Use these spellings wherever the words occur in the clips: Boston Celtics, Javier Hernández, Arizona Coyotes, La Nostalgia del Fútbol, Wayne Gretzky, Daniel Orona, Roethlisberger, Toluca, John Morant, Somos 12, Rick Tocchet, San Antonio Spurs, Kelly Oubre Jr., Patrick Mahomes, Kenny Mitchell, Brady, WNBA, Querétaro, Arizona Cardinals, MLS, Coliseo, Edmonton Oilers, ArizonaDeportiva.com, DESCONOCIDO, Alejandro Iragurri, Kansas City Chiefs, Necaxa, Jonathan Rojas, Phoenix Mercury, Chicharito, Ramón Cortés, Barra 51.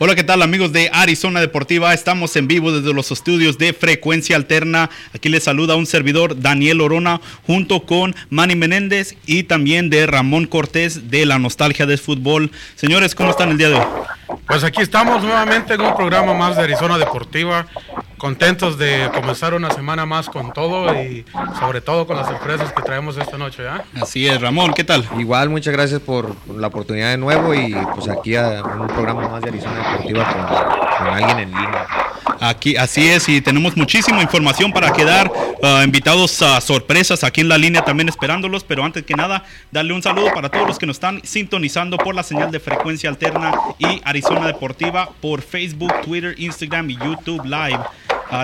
Hola, ¿qué tal amigos de Arizona Deportiva? Estamos en vivo desde los estudios de Frecuencia Alterna. Aquí les saluda un servidor, Daniel Orona, junto con Manny Menéndez y también de Ramón Cortés de La Nostalgia del Fútbol. Señores, ¿cómo están el día de hoy? Pues aquí estamos nuevamente en un programa más de Arizona Deportiva. Contentos de comenzar una semana más con todo y sobre todo con las sorpresas que traemos esta noche, ¿eh? Así es, Ramón, ¿qué tal? Igual, muchas gracias por la oportunidad de nuevo y pues aquí a un programa más de Arizona Deportiva. Con alguien en línea. Aquí, así es, y tenemos muchísima información para quedar invitados a sorpresas aquí en la línea también esperándolos, pero antes que nada, darle un saludo para todos los que nos están sintonizando por la señal de Frecuencia Alterna y Arizona Deportiva por Facebook, Twitter, Instagram y YouTube Live.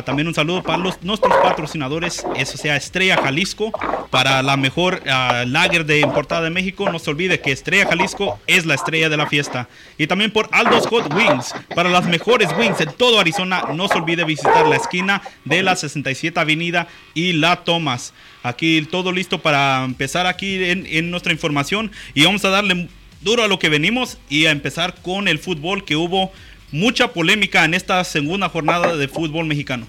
También un saludo para nuestros patrocinadores, eso sea Estrella Jalisco, para la mejor lager de importada de México. No se olvide que Estrella Jalisco es la estrella de la fiesta. Y también por Aldo's Hot Wings, para las mejores wings en todo Arizona. No se olvide visitar la esquina de la 67 Avenida y la Thomas. Aquí todo listo para empezar aquí en nuestra información. Y vamos a darle duro a lo que venimos y a empezar con el fútbol, que hubo mucha polémica en esta segunda jornada de fútbol mexicano.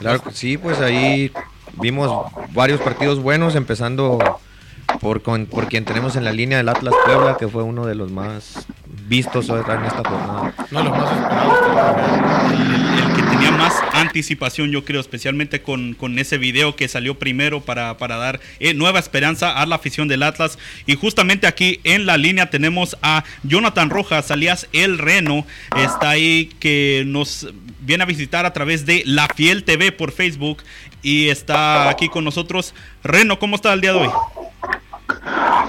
Claro que sí, pues ahí vimos varios partidos buenos, empezando por quien tenemos en la línea, el Atlas Puebla, que fue uno de los más vistos en esta jornada. No, los más esperados. El que tenía más anticipación, yo creo, especialmente con ese video que salió primero para dar nueva esperanza a la afición del Atlas. Y justamente aquí en la línea tenemos a Jonathan Rojas, alias El Reno, está ahí, que nos viene a visitar a través de La Fiel TV por Facebook y está aquí con nosotros. Reno, ¿cómo está el día de hoy?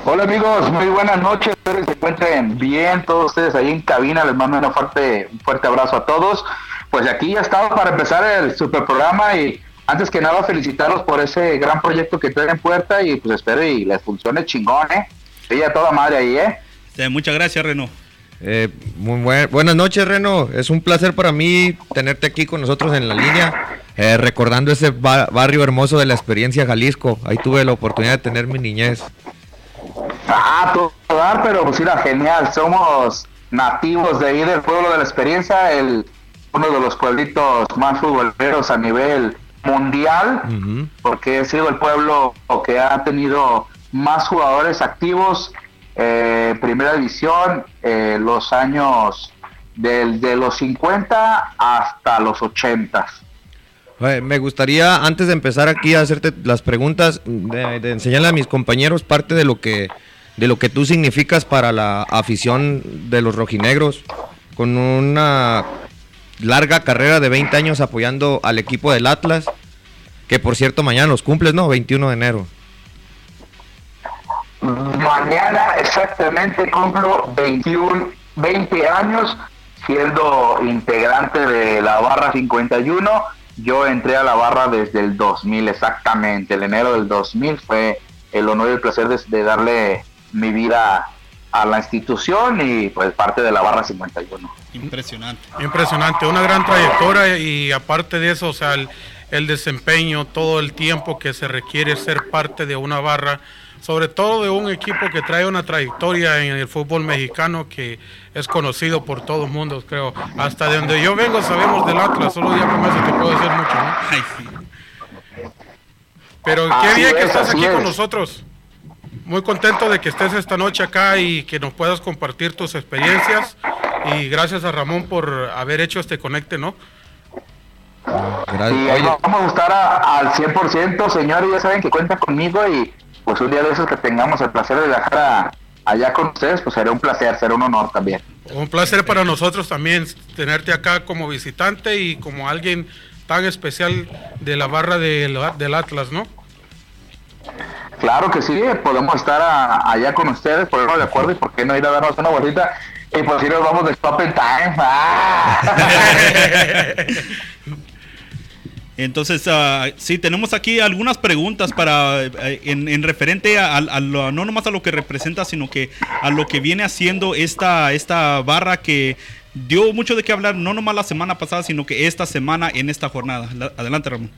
Hola amigos, muy buenas noches, espero que se encuentren bien todos ustedes ahí en cabina, les mando un fuerte abrazo a todos. Pues aquí ya estamos para empezar el super programa y antes que nada felicitarlos por ese gran proyecto que traen en puerta y pues espero y les funcione chingón, ¿eh? Ella toda madre ahí, ¿eh? Sí, muchas gracias, Reno. Buenas noches, Reno, es un placer para mí tenerte aquí con nosotros en la línea. Recordando ese barrio hermoso de la experiencia Jalisco, ahí tuve la oportunidad de tener mi niñez. Ah, todo a dar, pero pues mira, genial, somos nativos de ahí del pueblo de la experiencia, uno de los pueblitos más futboleros a nivel mundial, uh-huh. Porque ha sido el pueblo que ha tenido más jugadores activos, primera división, los años de los 50 hasta los 80. Me gustaría, antes de empezar aquí a hacerte las preguntas, de enseñarle a mis compañeros parte de lo que tú significas para la afición de los rojinegros, con una larga carrera de 20 años apoyando al equipo del Atlas, que por cierto mañana los cumples, ¿no? 21 de enero. Mañana exactamente cumplo 20 años siendo integrante de la Barra 51. Yo entré a la barra desde el 2000, exactamente, el enero del 2000. Fue el honor y el placer de darle mi vida a la institución y pues parte de la Barra 51. Impresionante, una gran trayectoria y aparte de eso, o sea, el desempeño, todo el tiempo que se requiere ser parte de una barra, sobre todo de un equipo que trae una trayectoria en el fútbol mexicano que es conocido por todo el mundo, creo. Hasta de donde yo vengo sabemos del Atlas, solo ya más se te puedo decir mucho, ¿no? Ay, sí. Pero qué bien que estás aquí con nosotros. Muy contento de que estés esta noche acá y que nos puedas compartir tus experiencias. Y gracias a Ramón por haber hecho este conecte, ¿no? Sí, ahí nos vamos a gustar al 100%, señores. Ya saben que cuentan conmigo y pues un día de esos que tengamos el placer de viajar allá con ustedes, pues será un placer, será un honor también. Un placer para nosotros también tenerte acá como visitante y como alguien tan especial de la barra del Atlas, ¿no? Claro que sí, podemos estar allá con ustedes, ponernos de acuerdo y por qué no ir a darnos una bolsita y pues si nos vamos de stop in time. ¡Ah! Entonces, sí, tenemos aquí algunas preguntas para en referente a no nomás a lo que representa, sino que a lo que viene haciendo esta barra que dio mucho de qué hablar, no nomás la semana pasada, sino que esta semana en esta jornada. Adelante, Ramón.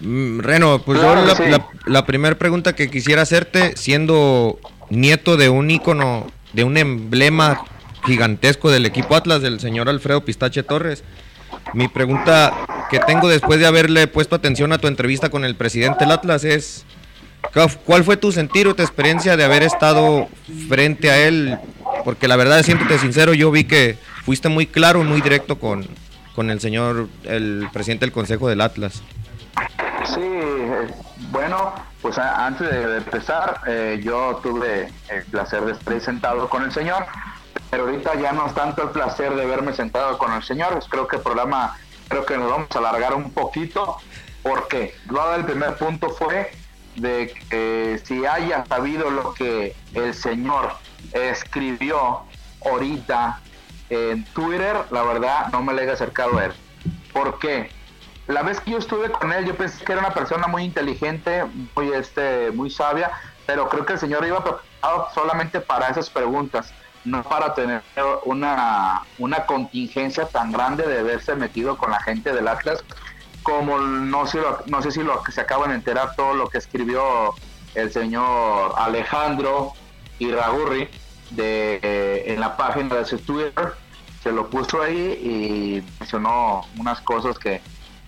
Reno, pues claro, yo sí. La primera pregunta que quisiera hacerte, siendo nieto de un ícono, de un emblema gigantesco del equipo Atlas, del señor Alfredo Pistache Torres. Mi pregunta que tengo después de haberle puesto atención a tu entrevista con el presidente del Atlas es, ¿cuál fue tu sentir o tu experiencia de haber estado frente a él? Porque la verdad, siéntate sincero, yo vi que fuiste muy claro, muy directo con el señor, el presidente del Consejo del Atlas. Sí, bueno, pues antes de empezar, yo tuve el placer de estar sentado con el señor, pero ahorita ya no es tanto el placer de verme sentado con el señor. Pues creo que el programa, creo que nos vamos a alargar un poquito, porque luego el primer punto fue de que si haya sabido lo que el señor escribió ahorita en Twitter, la verdad no me le he acercado a él, porque la vez que yo estuve con él yo pensé que era una persona muy inteligente, muy sabia, pero creo que el señor iba preparado solamente para esas preguntas, no para tener una contingencia tan grande de verse metido con la gente del Atlas, como no sé si se acaban de enterar todo lo que escribió el señor Alejandro Iragurri en la página de su Twitter. Se lo puso ahí y mencionó unas cosas que,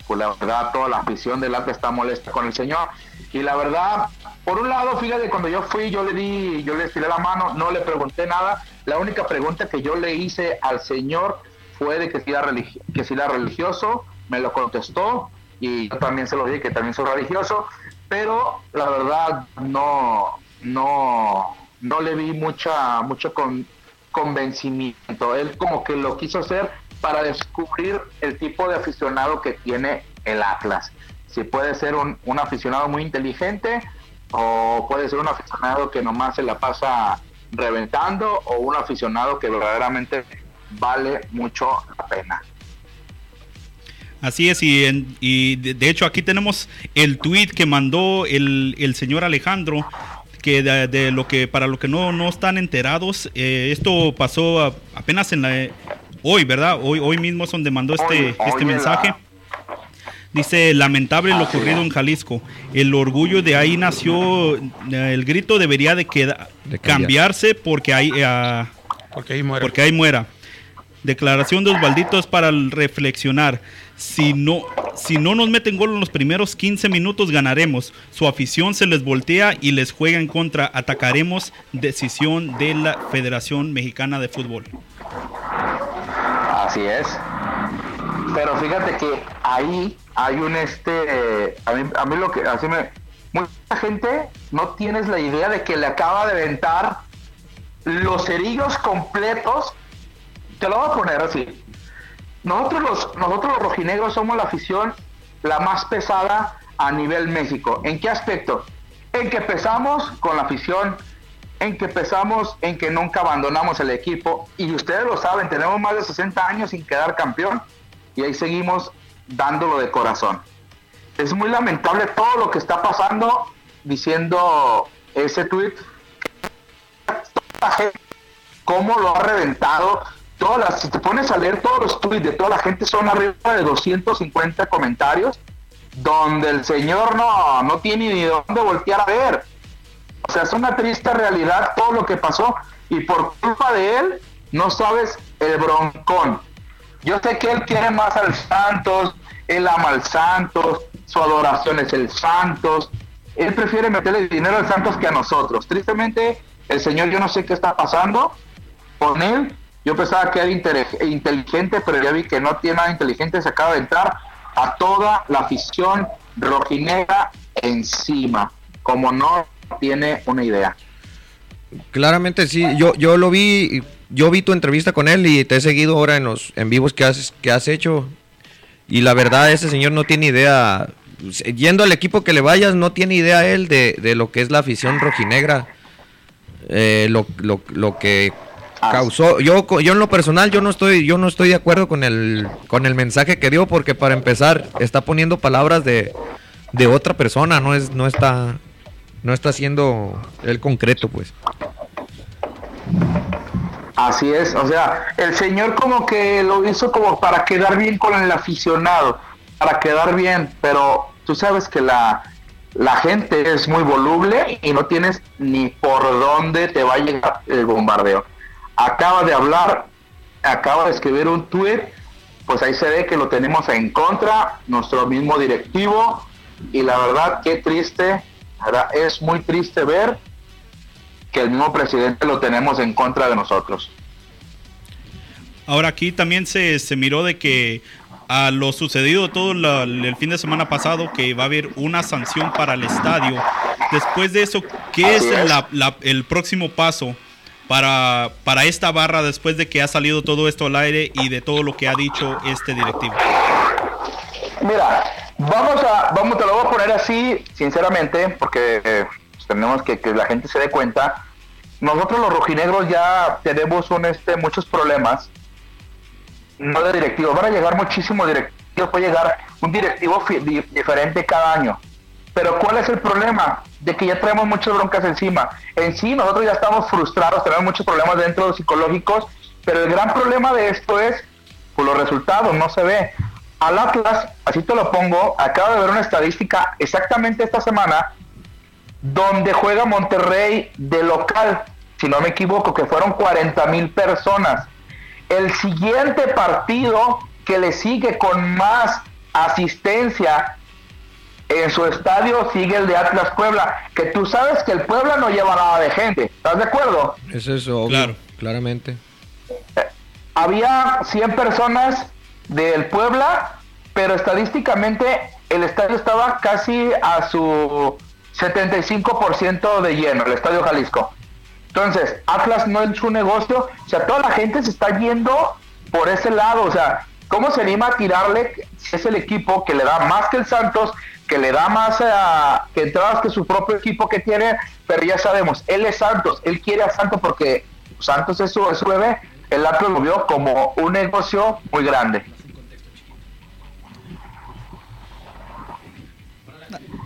pues la verdad, toda la afición del Atlas está molesta con el señor. Y la verdad, por un lado, fíjate, cuando yo fui, yo le estiré la mano, no le pregunté nada. La única pregunta que yo le hice al señor fue de que si era religioso. Me lo contestó y yo también se lo dije que también soy religioso, pero la verdad no le vi mucho convencimiento. Él como que lo quiso hacer para descubrir el tipo de aficionado que tiene el Atlas. Si puede ser un aficionado muy inteligente, o puede ser un aficionado que nomás se la pasa reventando, o un aficionado que verdaderamente vale mucho la pena. Así es, y de hecho aquí tenemos el tweet que mandó el señor Alejandro, que de lo que, para los que no están enterados, esto pasó apenas hoy, ¿verdad? Hoy mismo es donde mandó este mensaje. Dice: lamentable lo ocurrido en Jalisco, el orgullo de ahí nació, el grito debería de cambiarse porque ahí muera. Declaración de Osvalditos para reflexionar. Si no nos meten gol en los primeros 15 minutos, ganaremos. Su afición se les voltea y les juega en contra. Atacaremos. Decisión de la Federación Mexicana de Fútbol. Así es. Pero fíjate que ahí hay a mí lo que así me... Mucha gente no tienes la idea de que le acaba de aventar los cerillos completos. Te lo voy a poner así. Nosotros los rojinegros somos la afición la más pesada a nivel México. ¿En qué aspecto? En que empezamos con la afición, en que empezamos, en que nunca abandonamos el equipo, y ustedes lo saben, tenemos más de 60 años sin quedar campeón, y ahí seguimos dándolo de corazón. Es muy lamentable todo lo que está pasando, diciendo ese tuit, cómo lo ha reventado. Si te pones a leer todos los tweets de toda la gente, son arriba de 250 comentarios, donde el señor no tiene ni dónde voltear a ver. O sea, es una triste realidad todo lo que pasó, y por culpa de él, no sabes el broncón. Yo sé que él quiere más al Santos, él ama al Santos, su adoración es el Santos, él prefiere meterle dinero al Santos que a nosotros. Tristemente, el señor, yo no sé qué está pasando con él. Yo pensaba que era inteligente, pero ya vi que no tiene nada inteligente. Se acaba de entrar a toda la afición rojinegra encima, como no tiene una idea. Claramente sí, yo lo vi, yo vi tu entrevista con él y te he seguido ahora en los en vivos que has hecho, y la verdad ese señor no tiene idea, yendo al equipo que le vayas, no tiene idea él de lo que es la afición rojinegra, lo que causó. Yo en lo personal yo no estoy de acuerdo con el mensaje que dio, porque para empezar está poniendo palabras de otra persona, no está siendo el concreto, pues. Así es, o sea, el señor como que lo hizo como para quedar bien con el aficionado, para quedar bien, pero tú sabes que la gente es muy voluble y no tienes ni por dónde te va a llegar el bombardeo. Acaba de hablar acaba de escribir un tuit, pues ahí se ve que lo tenemos en contra, nuestro mismo directivo, y la verdad qué triste, ¿verdad? Es muy triste ver que el mismo presidente lo tenemos en contra de nosotros. Ahora aquí también se miró de que a lo sucedido todo el fin de semana pasado, que va a haber una sanción para el estadio. Después de eso, ¿qué es el próximo paso para esta barra después de que ha salido todo esto al aire y de todo lo que ha dicho este directivo? Mira, te lo voy a poner así, sinceramente, porque tenemos que la gente se dé cuenta. Nosotros los rojinegros ya tenemos muchos problemas, no de directivos, van a llegar muchísimos directivos, puede llegar un directivo diferente cada año, pero ¿cuál es el problema? De que ya traemos muchas broncas encima, en sí nosotros ya estamos frustrados, tenemos muchos problemas dentro de los psicológicos, pero el gran problema de esto es por los resultados, no se ve. Al Atlas, así te lo pongo, acabo de ver una estadística exactamente esta semana, donde juega Monterrey de local, si no me equivoco, que fueron 40,000 personas. El siguiente partido que le sigue con más asistencia en su estadio sigue el de Atlas Puebla, que tú sabes que el Puebla no lleva nada de gente, ¿estás de acuerdo? Es eso, obvio, claro. Claramente. Había 100 personas del Puebla, pero estadísticamente el estadio estaba casi a su 75% de lleno, el Estadio Jalisco. Entonces, Atlas no es su negocio, o sea, toda la gente se está yendo por ese lado, o sea, ¿cómo se anima a tirarle? Es el equipo que le da más que el Santos, que le da más que entradas que su propio equipo que tiene, pero ya sabemos, él es Santos, él quiere a Santos porque Santos es su bebé, el Atlas lo vio como un negocio muy grande.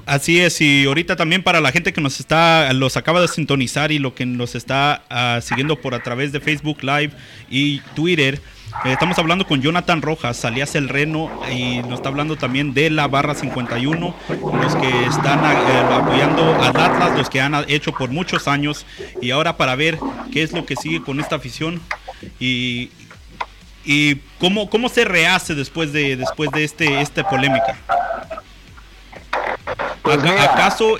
Así es, y ahorita también para la gente que los acaba de sintonizar y lo que nos está siguiendo por a través de Facebook Live y Twitter, estamos hablando con Jonathan Rojas, alias El Reno, y nos está hablando también de la Barra 51, los que están apoyando al Atlas, los que han hecho por muchos años, y ahora para ver qué es lo que sigue con esta afición y cómo se rehace después de esta polémica. Pues mira, ¿acaso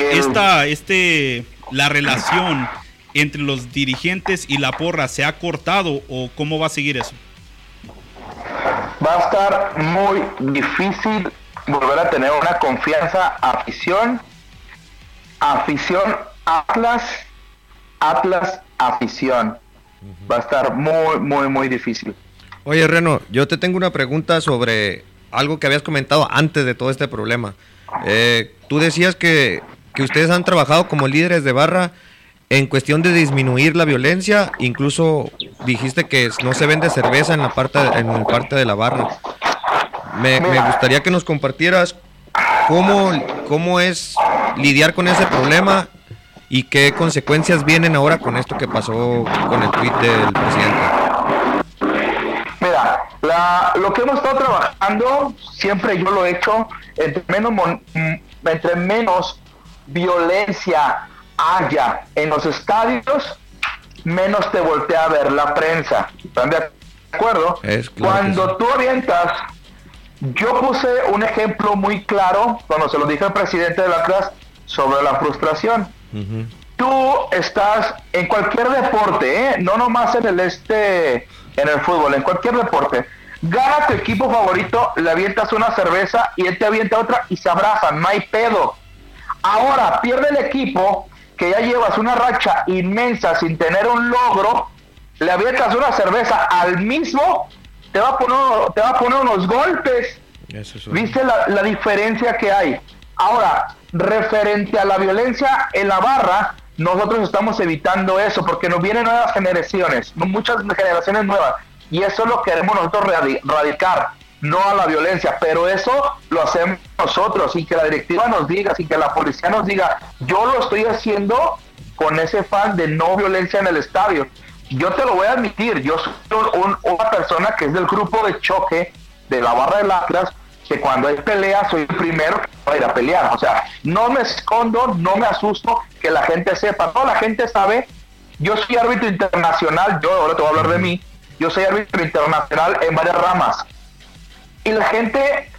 la relación entre los dirigentes y la porra se ha cortado o cómo va a seguir eso? Va a estar muy difícil volver a tener una confianza, afición Atlas afición. Va a estar muy, muy, muy difícil. Oye, Reno, yo te tengo una pregunta sobre algo que habías comentado antes de todo este problema. Tú decías que ustedes han trabajado como líderes de barra en cuestión de disminuir la violencia, incluso dijiste que no se vende cerveza en la parte de la barra. Me gustaría que nos compartieras cómo es lidiar con ese problema y qué consecuencias vienen ahora con esto que pasó con el tweet del presidente. Mira, lo que hemos estado trabajando, siempre yo lo he hecho, entre menos violencia haya en los estadios, menos te voltea a ver la prensa. ¿Están de acuerdo? Claro, cuando tú orientas, yo puse un ejemplo muy claro cuando se lo dije al presidente de la clase sobre la frustración. Uh-huh. Tú estás en cualquier deporte, no nomás en el fútbol, en cualquier deporte. Gana tu equipo favorito, le avientas una cerveza y él te avienta otra y se abrazan, no hay pedo. Ahora pierde el equipo que ya llevas una racha inmensa sin tener un logro, le avientas una cerveza al mismo, te va a poner unos golpes. ¿Viste la diferencia que hay? Ahora, referente a la violencia en la barra, nosotros estamos evitando eso porque nos vienen nuevas generaciones, muchas generaciones nuevas, y eso lo queremos nosotros radicar, no a la violencia, pero eso lo hacemos nosotros, sin que la directiva nos diga, sin que la policía nos diga. Yo lo estoy haciendo con ese fan de no violencia en el estadio. Yo te lo voy a admitir, yo soy una persona que es del grupo de choque de la barra del Atlas, que cuando hay pelea soy el primero que va a ir a pelear, o sea, no me escondo, no me asusto, que la gente sepa, toda la gente sabe, yo soy árbitro internacional, yo ahora te voy a hablar de mí. yo soy árbitro internacional en varias ramas, y la gente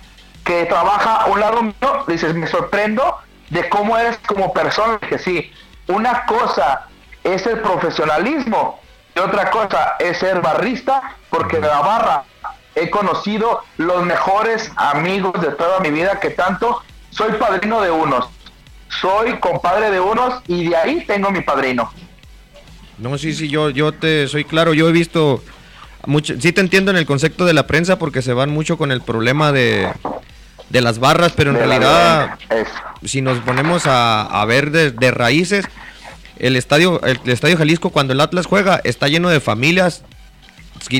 que trabaja a un lado mío, dices, me sorprendo de cómo eres como persona. Que sí, una cosa es el profesionalismo y otra cosa es ser barrista, porque de la barra he conocido los mejores amigos de toda mi vida, que tanto soy padrino de unos, soy compadre de unos, y de ahí tengo mi padrino. No, sí, yo te soy claro, yo he visto mucho, sí te entiendo en el concepto de la prensa, porque se van mucho con el problema de las barras, pero en realidad, si nos ponemos a ver de raíces, el estadio Jalisco, cuando el Atlas juega, está lleno de familias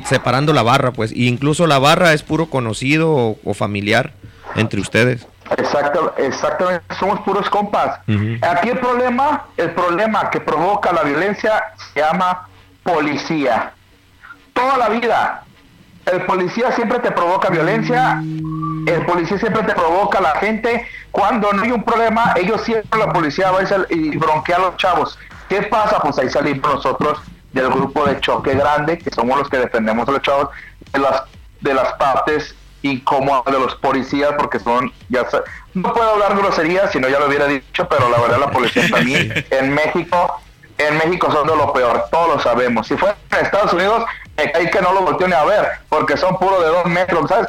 separando la barra, pues, e incluso la barra es puro conocido o familiar entre ustedes. Exactamente, somos puros compas. Uh-huh. Aquí el problema que provoca la violencia se llama policía. Toda la vida, el policía siempre te provoca violencia, el policía siempre te provoca a la gente. Cuando no hay un problema, ellos siempre, la policía va y bronquea a los chavos. ¿Qué pasa? Pues ahí salimos nosotros del grupo de choque grande, que somos los que defendemos a los chavos de las partes incómodas de los policías, porque son, ya sé, no puedo hablar groserías, si no ya lo hubiera dicho, pero la verdad la policía también en México son de lo peor, todos lo sabemos. Si fuera en Estados Unidos, hay que no lo volteo ni a ver, porque son puros de 2 metros, ¿sabes?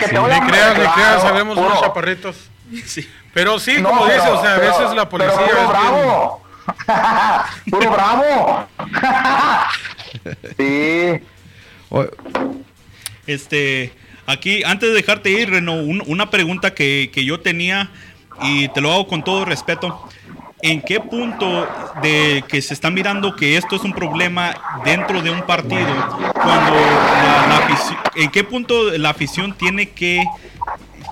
Que te voy a creas, sabemos unos chaparritos. Sí. Pero sí, no, como dices, o sea, a veces la policía es bravo. Bien... ¡Puro bravo! Sí. Aquí, antes de dejarte ir, Reno, una pregunta que yo tenía, y te lo hago con todo respeto. ¿En qué punto de que se está mirando que esto es un problema dentro de un partido? Cuando ¿en qué punto la afición tiene que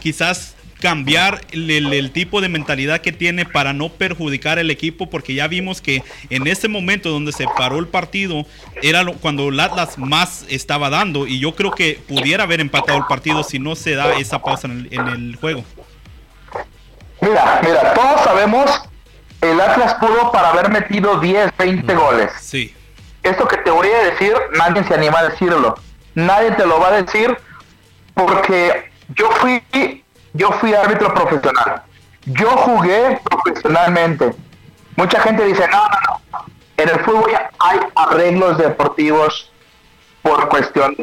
quizás cambiar el tipo de mentalidad que tiene para no perjudicar el equipo? Porque ya vimos que en ese momento donde se paró el partido era cuando el Atlas más estaba dando, y yo creo que pudiera haber empatado el partido si no se da esa pausa en el juego. Mira, todos sabemos... El Atlas pudo para haber metido 10, 20 goles. Sí. Esto que te voy a decir, nadie se anima a decirlo. Nadie te lo va a decir, porque yo fui árbitro profesional. Yo jugué profesionalmente. Mucha gente dice, no. En el fútbol hay arreglos deportivos por cuestión.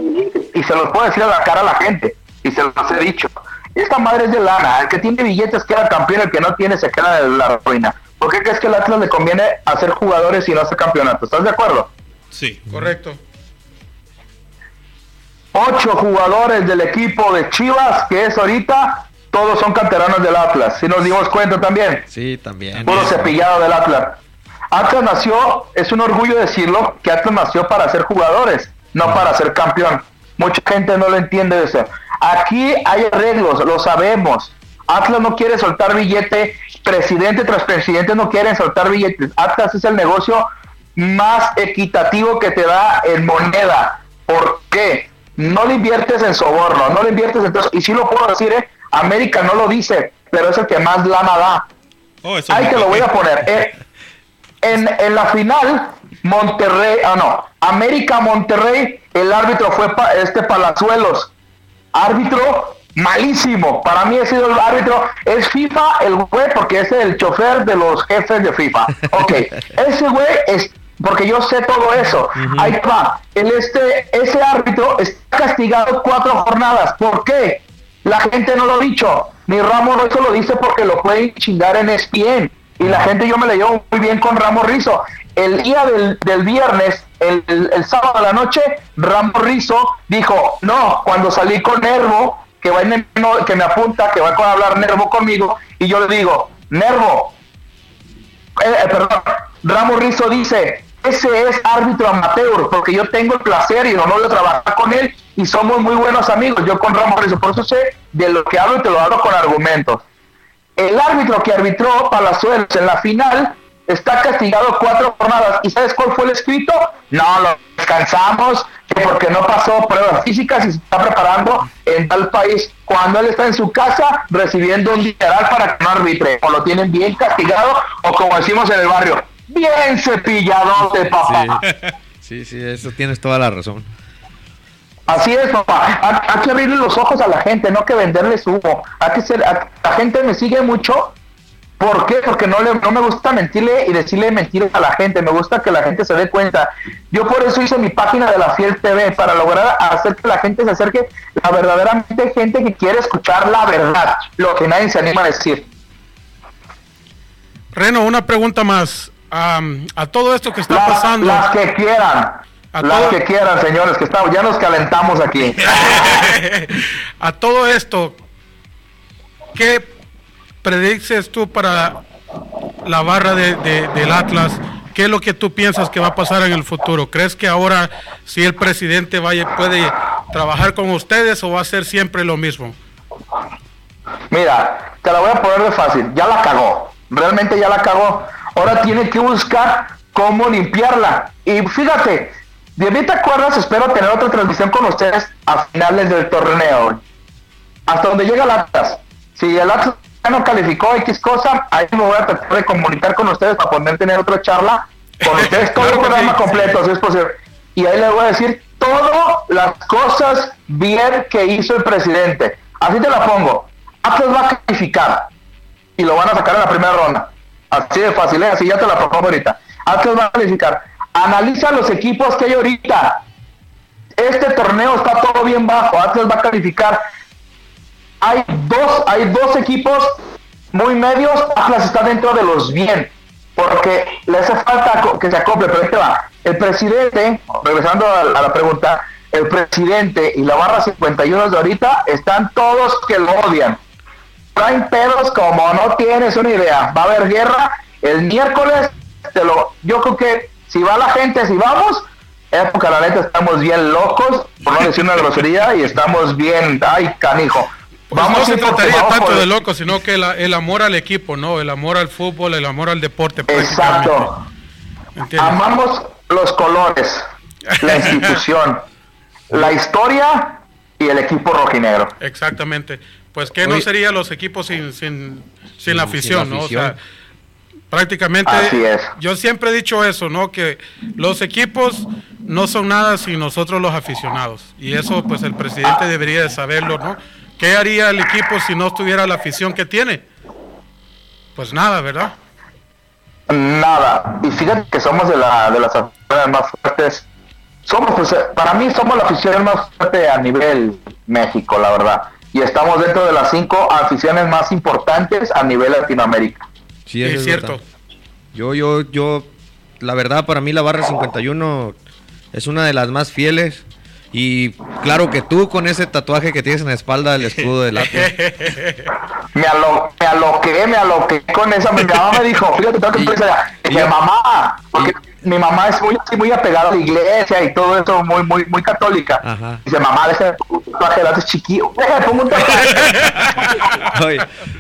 Y se los puedo decir a la cara a la gente. Y se los he dicho. Esta madre es de lana. El que tiene billetes queda campeón, el que no tiene se queda en la ruina. ¿Por qué crees que al Atlas le conviene hacer jugadores y no hacer campeonato? ¿Estás de acuerdo? Sí, correcto. 8 jugadores del equipo de Chivas, que es ahorita, todos son canteranos del Atlas. Si nos dimos cuenta también. Sí, también. Puro cepillado del Atlas. Atlas nació, es un orgullo decirlo, que Atlas nació para ser jugadores, no para ser campeón. Mucha gente no lo entiende eso. Aquí hay arreglos, lo sabemos. Atlas no quiere soltar billete, presidente tras presidente no quieren soltar billetes. Atlas es el negocio más equitativo que te da en moneda. ¿Por qué? No le inviertes en soborno, no le inviertes en todo. Y sí lo puedo decir, América no lo dice, pero es el que más lana da. Ahí te lo voy a poner. En la final, América-Monterrey, el árbitro fue Palazuelos. Árbitro malísimo, para mí ha sido el árbitro, es FIFA el güey, porque es el chofer de los jefes de FIFA. Ok, ese güey es, porque yo sé todo eso. Uh-huh. Ahí va, ese árbitro está castigado 4 jornadas, ¿por qué? La gente no lo ha dicho, ni Ramos Rizo lo dice porque lo pueden chingar en ESPN, y la gente, yo me la llevo muy bien con Ramos Rizo. El día del viernes, el sábado a la noche, Ramos Rizo dijo, no, cuando salí con Nervo, que me apunta, que va a hablar Nervo conmigo, y yo le digo, Ramos Rizo dice, ese es árbitro amateur, porque yo tengo el placer y el honor de trabajar con él, y somos muy buenos amigos, yo con Ramos Rizo, por eso sé de lo que hablo y te lo hablo con argumentos. El árbitro que arbitró Palazuelos en la final está castigado 4 jornadas, ¿y sabes cuál fue el escrito? No, lo descansamos, porque no pasó pruebas físicas y se está preparando en tal país, cuando él está en su casa recibiendo un dineral para que no arbitre, o lo tienen bien castigado, o como decimos en el barrio, bien cepillado de papá. Sí. Sí, sí, eso tienes toda la razón. Así es, papá. Hay que abrirle los ojos a la gente, no que venderles humo. Hay que ser, la gente me sigue mucho. ¿Por qué? Porque no me gusta mentirle y decirle mentiras a la gente. Me gusta que la gente se dé cuenta. Yo por eso hice mi página de La Fiel TV, para lograr hacer que la gente se acerque, la verdaderamente gente que quiere escuchar la verdad, lo que nadie se anima a decir. Reno, una pregunta más. A todo esto que está pasando. Las que quieran. Que quieran, señores, que ya nos calentamos aquí. A todo esto, ¿qué predices tú para la barra del Atlas? ¿Qué es lo que tú piensas que va a pasar en el futuro? ¿Crees que ahora si el presidente puede trabajar con ustedes o va a ser siempre lo mismo? Mira, te la voy a poner de fácil. Ya la cagó. Realmente ya la cagó. Ahora tiene que buscar cómo limpiarla. Y fíjate, de mí te acuerdas, espero tener otra transmisión con ustedes a finales del torneo. Hasta donde llega el Atlas. Si el Atlas no calificó X cosa, ahí me voy a tratar de comunicar con ustedes para poder tener otra charla con ustedes, todo el programa completo, si es posible. Y ahí les voy a decir todas las cosas bien que hizo el presidente. Así te la pongo. Atlas va a calificar y lo van a sacar en la primera ronda. Así de fácil, así ya te la propongo ahorita. Atlas va a calificar. Analiza los equipos que hay ahorita. Este torneo está todo bien bajo. Atlas va a calificar. Hay dos equipos muy medios. Atlas está dentro de los bien, porque le hace falta que se acople. Pero este va. El presidente, regresando a la pregunta, el presidente y la barra 51 de ahorita están todos que lo odian. Traen pedos como no tienes una idea. Va a haber guerra el miércoles. Yo creo que si va la gente, si vamos, es porque la neta estamos bien locos, por no decir una grosería, y estamos bien, ay canijo. Pues vamos, no se trataría tanto de loco, sino que el amor al equipo, ¿no? El amor al fútbol, el amor al deporte. Exacto. Amamos los colores, la institución, la historia y el equipo rojinegro. Exactamente. Pues que no serían los equipos sin la afición, sin la afición, ¿no? O sea, prácticamente. Así es. Yo siempre he dicho eso, ¿no? Que los equipos no son nada sin nosotros los aficionados. Y eso, pues, el presidente debería de saberlo, ¿no? ¿Qué haría el equipo si no tuviera la afición que tiene? Pues nada, ¿verdad? Nada. Y fíjate que somos de las aficiones más fuertes. Pues, para mí somos la afición más fuerte a nivel México, la verdad. Y estamos dentro de las 5 aficiones más importantes a nivel Latinoamérica. Sí, es cierto. Verdad. Yo, la verdad, para mí la Barra 51 es una de las más fieles. Y claro que tú con ese tatuaje que tienes en la espalda del escudo del Atlas. Me aloqué con esa. Mi mamá me dijo, fíjate, tengo que empezar. Mamá, porque mi mamá es muy apegada a la iglesia y todo eso, muy muy muy católica. Ajá. Dice, mamá, deja un tatuaje del Atlas chiquillo. Pongo un tatuaje.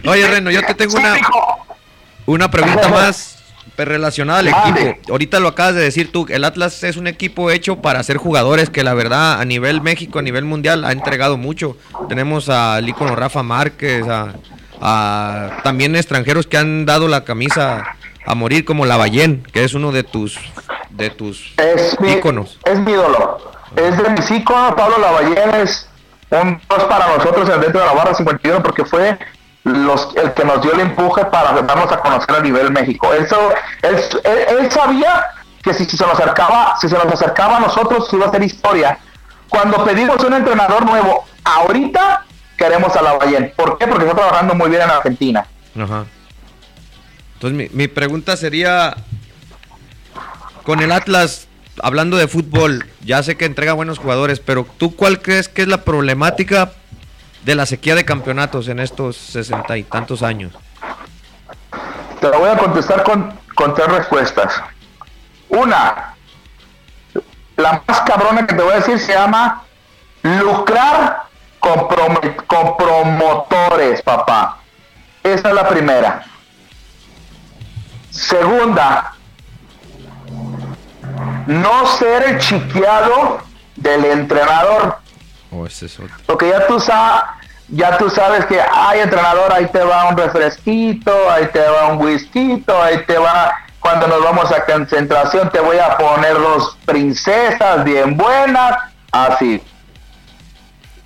Oye, Reno, yo te tengo una pregunta más relacionada al equipo. Ahorita lo acabas de decir tú, el Atlas es un equipo hecho para ser jugadores que la verdad a nivel México, a nivel mundial ha entregado mucho. Tenemos al ícono Rafa Márquez, a también extranjeros que han dado la camisa a morir, como Lavallén, que es uno de tus íconos. Es mi ídolo, es de mis íconos. Pablo Lavallén es un dos para nosotros dentro de la Barra 51, porque fue el que nos dio el empuje para darnos a conocer a nivel México. Él sabía que si se nos acercaba a nosotros iba a ser historia. Cuando pedimos un entrenador nuevo, ahorita queremos a Lavallén. ¿Por qué? Porque está trabajando muy bien en Argentina. Ajá. Entonces mi pregunta sería, con el Atlas, hablando de fútbol, ya sé que entrega buenos jugadores, pero ¿tú cuál crees que es la problemática de la sequía de campeonatos en estos 60 y tantos años? Te la voy a contestar con 3 respuestas. Una, la más cabrona que te voy a decir, se llama lucrar con promotores, papá. Esa es la primera. Segunda, no ser el chiqueado del entrenador. Porque ya tú sabes que, ay, entrenador, ahí te va un refresquito, ahí te va un whisky, ahí te va Cuando nos vamos a concentración te voy a poner dos princesas bien buenas, así.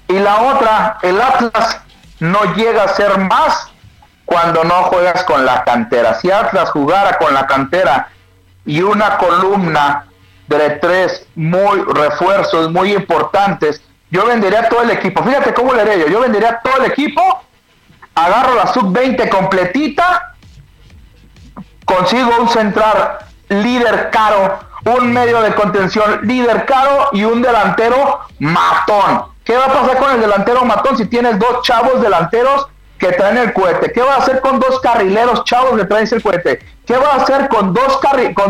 Y la otra, el Atlas no llega a ser más cuando no juegas con la cantera. Si Atlas jugara con la cantera y una columna de tres muy refuerzos muy importantes, yo vendería todo el equipo. Fíjate cómo le haré yo. Yo vendería todo el equipo, agarro la sub-20 completita, consigo un central líder caro, un medio de contención líder caro y un delantero matón. ¿Qué va a pasar con el delantero matón si tienes dos chavos delanteros que traen el cohete? ¿Qué va a hacer con dos carrileros chavos que traen el cohete? ¿Qué va a hacer con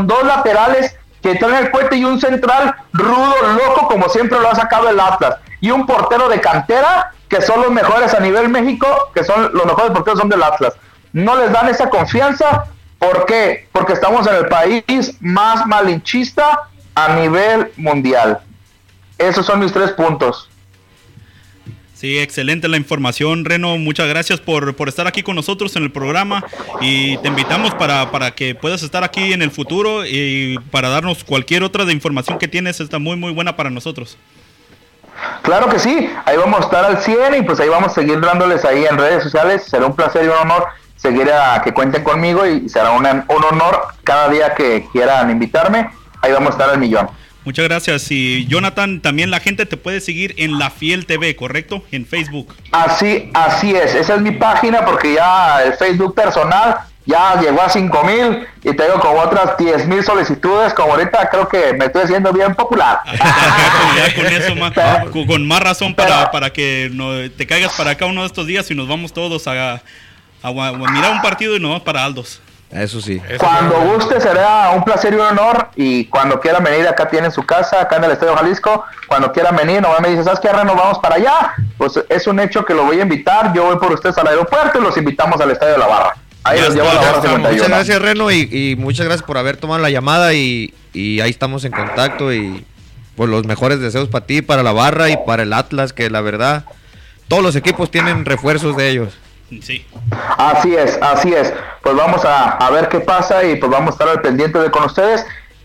dos laterales que traen el cohete y un central rudo, loco, como siempre lo ha sacado el Atlas? Y un portero de cantera, que son los mejores a nivel México, que son los mejores porteros son del Atlas. No les dan esa confianza. ¿Por qué? Porque estamos en el país más malinchista a nivel mundial. Esos son mis tres puntos. Sí, excelente la información, Reno. Muchas gracias por estar aquí con nosotros en el programa y te invitamos para que puedas estar aquí en el futuro y para darnos cualquier otra de información que tienes. Está muy, muy buena para nosotros. Claro que sí, ahí vamos a estar al 100 y pues ahí vamos a seguir dándoles ahí en redes sociales. Será un placer y un honor seguir a que cuenten conmigo y será un honor cada día que quieran invitarme. Ahí vamos a estar al millón. Muchas gracias. Y Jonathan, también la gente te puede seguir en La Fiel TV, ¿correcto? En Facebook. Así es. Esa es mi página porque ya el Facebook personal ya llegó a 5,000 y tengo como otras 10,000 solicitudes. Como ahorita creo que me estoy haciendo bien popular. Ya con eso con más razón para que te caigas para acá uno de estos días y nos vamos todos a mirar un partido y nos vamos para Aldo's. Eso sí. Cuando guste, será un placer y un honor. Y cuando quieran venir, acá tienen su casa, acá en el Estadio Jalisco. Cuando quieran venir, nomás me dicen, ¿sabes qué, Reno? Vamos para allá. Pues es un hecho que lo voy a invitar. Yo voy por ustedes al aeropuerto y los invitamos al Estadio de la Barra. Ahí los llevo a la Barra 51. Muchas gracias, Reno, y muchas gracias por haber tomado la llamada. Y ahí estamos en contacto. Y pues los mejores deseos para ti, para la Barra y para el Atlas, que la verdad, todos los equipos tienen refuerzos de ellos. Sí. Así es. Pues vamos a ver qué pasa y pues vamos a estar al pendiente de con ustedes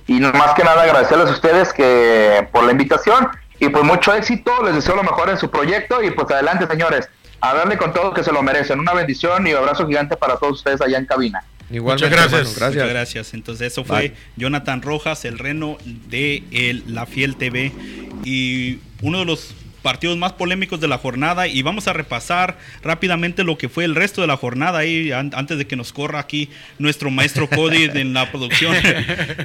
y más que nada agradecerles a ustedes que por la invitación y pues mucho éxito, les deseo lo mejor en su proyecto y pues adelante, señores, a darle con todo que se lo merecen. Una bendición y un abrazo gigante para todos ustedes allá en cabina. Igualmente, muchas gracias. Bueno, gracias. Muchas gracias. Entonces eso fue Jonathan Rojas, el Reno de La Fiel TV, y uno de los partidos más polémicos de la jornada, y vamos a repasar rápidamente lo que fue el resto de la jornada ahí antes de que nos corra aquí nuestro maestro Cody en la producción.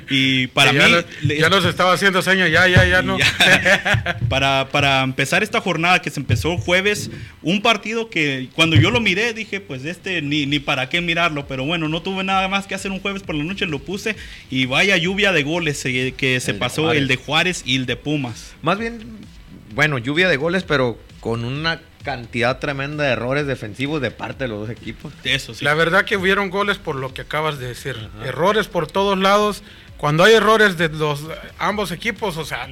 Y para sí, ya nos estaba haciendo señas, ya no. Ya, para empezar esta jornada que se empezó jueves, un partido que cuando yo lo miré dije, pues ni para qué mirarlo, pero bueno, no tuve nada más que hacer un jueves por la noche, lo puse y vaya lluvia de goles que se pasó, el de Juárez y el de Pumas. Más bien, bueno, lluvia de goles, pero con una cantidad tremenda de errores defensivos de parte de los dos equipos. Eso sí. La verdad que hubieron goles por lo que acabas de decir. Ajá. Errores por todos lados. Cuando hay errores de ambos equipos, o sea,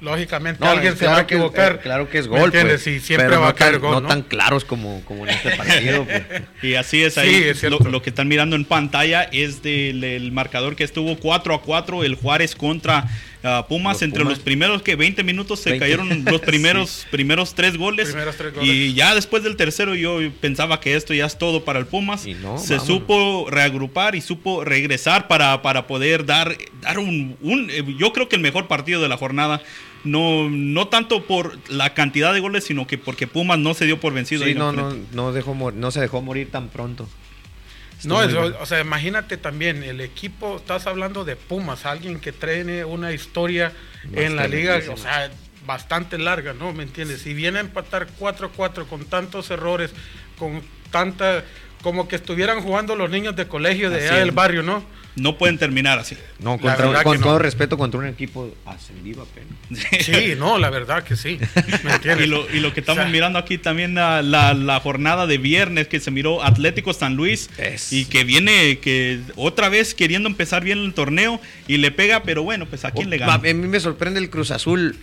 lógicamente alguien se va a equivocar. Claro que es gol, pues, y siempre va a caer gol, ¿no? Tan claros como en este partido. Pues. Y así es, ahí sí, es lo que están mirando en pantalla es del marcador que estuvo 4-4 el Juárez contra Pumas. Entre Pumas, los primeros 20 minutos se cayeron los primeros sí, primeros tres goles y ya después del tercero yo pensaba que esto ya es todo para el Pumas, y no, se supo reagrupar y supo regresar para poder dar un yo creo que el mejor partido de la jornada, no tanto por la cantidad de goles sino que porque Pumas no se dio por vencido. Sí, no se dejó morir tan pronto. No, o sea, imagínate también, el equipo, estás hablando de Pumas, alguien que trae una historia bastante en la liga, o sea, bastante larga, ¿no? ¿Me entiendes? Si viene a empatar 4-4 con tantos errores, con tanta, como que estuvieran jugando los niños de colegio de allá del barrio, ¿no? No pueden terminar así. No, con todo respeto, contra un equipo ascendido apenas. Sí, no, la verdad que sí. ¿Me entiendes? Y lo que estamos mirando aquí también, la jornada de viernes que se miró Atlético San Luis, y que viene que otra vez queriendo empezar bien el torneo y le pega, pero bueno, pues ¿a quién le gana? A mí me sorprende el Cruz Azul.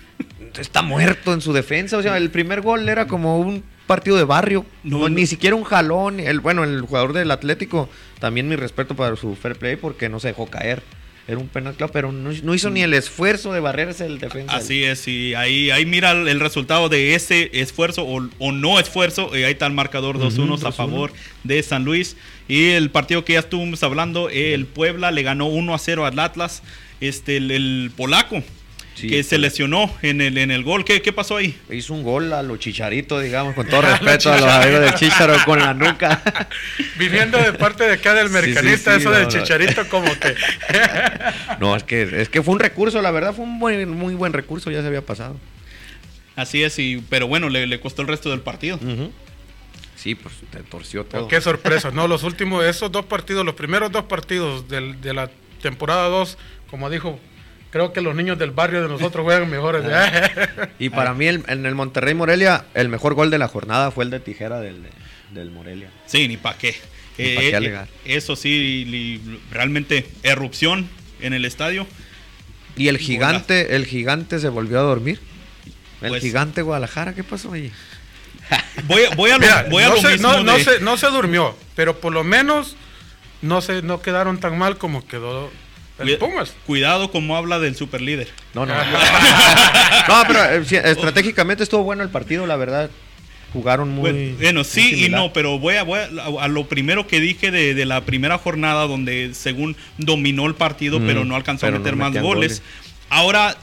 Está muerto en su defensa. O sea, el primer gol era como un partido de barrio, ni siquiera un jalón. El jugador del Atlético También mi respeto para su fair play porque no se dejó caer. Era un penal, claro, pero no hizo ni el esfuerzo de barrerse el defensa. Así es, y ahí mira el resultado de ese esfuerzo o no esfuerzo. Ahí está el marcador 2-1 a favor de San Luis. Y el partido que ya estuvimos hablando, el Puebla le ganó 1-0 al Atlas. El polaco, sí, que se lesionó en el gol. ¿Qué pasó ahí? Hizo un gol a los Chicharito, digamos, con todo respeto a los amigos de Chicharo, con la nuca. Viniendo de parte de acá del mercanista, sí, eso no, del Chicharito, como que... No, es que fue un recurso, la verdad, fue un muy buen recurso, ya se había pasado. Así es, pero bueno, le costó el resto del partido. Uh-huh. Sí, pues te torció todo. Qué sorpresa, ¿no? Los primeros dos partidos de la temporada 2, como dijo... Creo que los niños del barrio de nosotros juegan mejores. Y para mí, en el Monterrey-Morelia, el mejor gol de la jornada fue el de tijera del Morelia. Sí, ni para qué. Pa' qué alegar. Eso sí, realmente erupción en el estadio. Y el gigante se volvió a dormir. El gigante Guadalajara, ¿qué pasó ahí? No se durmió, pero por lo menos no quedaron tan mal como quedó... Cuidado como habla del superlíder. No, pero estratégicamente estuvo bueno el partido, la verdad. Jugaron muy... Bueno, sí muy y no, pero voy a lo primero que dije de la primera jornada, donde según dominó el partido, pero no alcanzó a meter más goles. Ahora